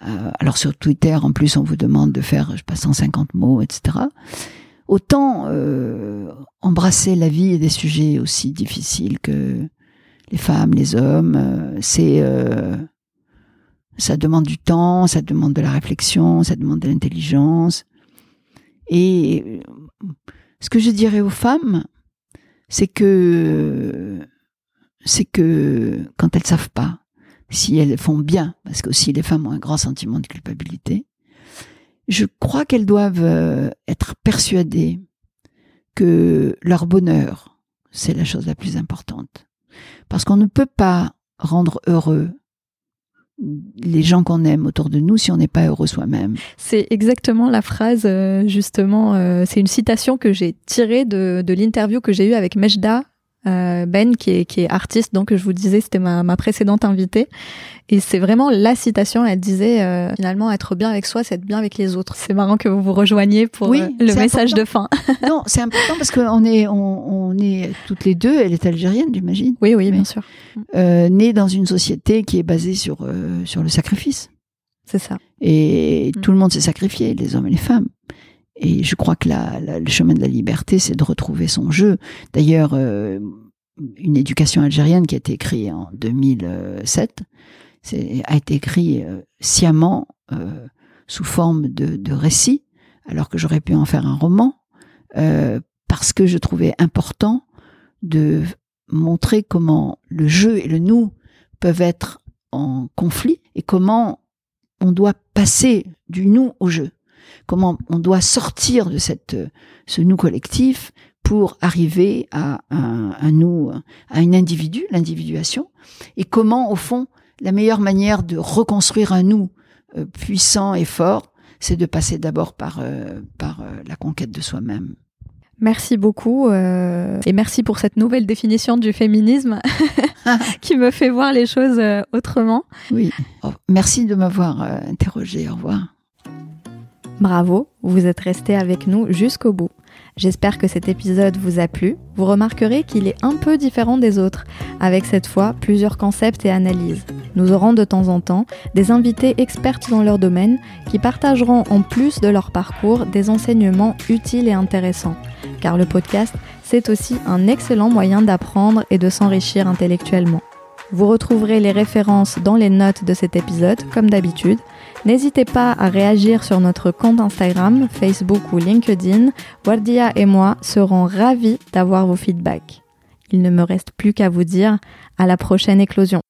à, alors sur Twitter, en plus, on vous demande de faire, je sais pas, cent cinquante mots, et cetera. Autant euh, embrasser la vie et des sujets aussi difficiles que les femmes, les hommes, euh, c'est euh, ça demande du temps, ça demande de la réflexion, ça demande de l'intelligence. Et ce que je dirais aux femmes, c'est que, c'est que quand elles ne savent pas, si elles font bien, parce que aussi les femmes ont un grand sentiment de culpabilité, je crois qu'elles doivent être persuadées que leur bonheur, c'est la chose la plus importante. Parce qu'on ne peut pas rendre heureux les gens qu'on aime autour de nous si on n'est pas heureux soi-même. C'est exactement la phrase, euh, justement, euh, c'est une citation que j'ai tirée de, de l'interview que j'ai eue avec Mejda euh, Ben, qui est, qui est artiste, donc je vous disais, c'était ma, ma précédente invitée. Et c'est vraiment la citation, elle disait, euh, finalement, être bien avec soi, c'est être bien avec les autres. C'est marrant que vous vous rejoigniez pour oui, euh, le message important. de fin. Non, c'est important parce qu'on est, on, on est toutes les deux, elle est algérienne, j'imagine. Oui, oui, mais, bien sûr. Euh, née dans une société qui est basée sur, euh, sur le sacrifice. C'est ça. Et mmh. tout le monde s'est sacrifié, les hommes et les femmes. Et je crois que la, la, le chemin de la liberté, c'est de retrouver son jeu. D'ailleurs, euh, une éducation algérienne qui a été créée en deux mille sept, c'est, a été écrite euh, sciemment euh, sous forme de, de récit, alors que j'aurais pu en faire un roman, euh, parce que je trouvais important de montrer comment le je et le nous peuvent être en conflit et comment on doit passer du nous au je, comment on doit sortir de cette, ce nous collectif pour arriver à un, un nous, à un individu, l'individuation, et comment, au fond, la meilleure manière de reconstruire un nous euh, puissant et fort, c'est de passer d'abord par, euh, par euh, la conquête de soi-même. Merci beaucoup euh, et merci pour cette nouvelle définition du féminisme qui me fait voir les choses euh, autrement. Oui, oh, merci de m'avoir euh, interrogée. Au revoir. Bravo, vous êtes resté avec nous jusqu'au bout. J'espère que cet épisode vous a plu. Vous remarquerez qu'il est un peu différent des autres, avec cette fois plusieurs concepts et analyses. Nous aurons de temps en temps des invités expertes dans leur domaine qui partageront en plus de leur parcours des enseignements utiles et intéressants. Car le podcast, c'est aussi un excellent moyen d'apprendre et de s'enrichir intellectuellement. Vous retrouverez les références dans les notes de cet épisode, comme d'habitude. N'hésitez pas à réagir sur notre compte Instagram, Facebook ou LinkedIn. Werdia et moi serons ravis d'avoir vos feedbacks. Il ne me reste plus qu'à vous dire à la prochaine éclosion.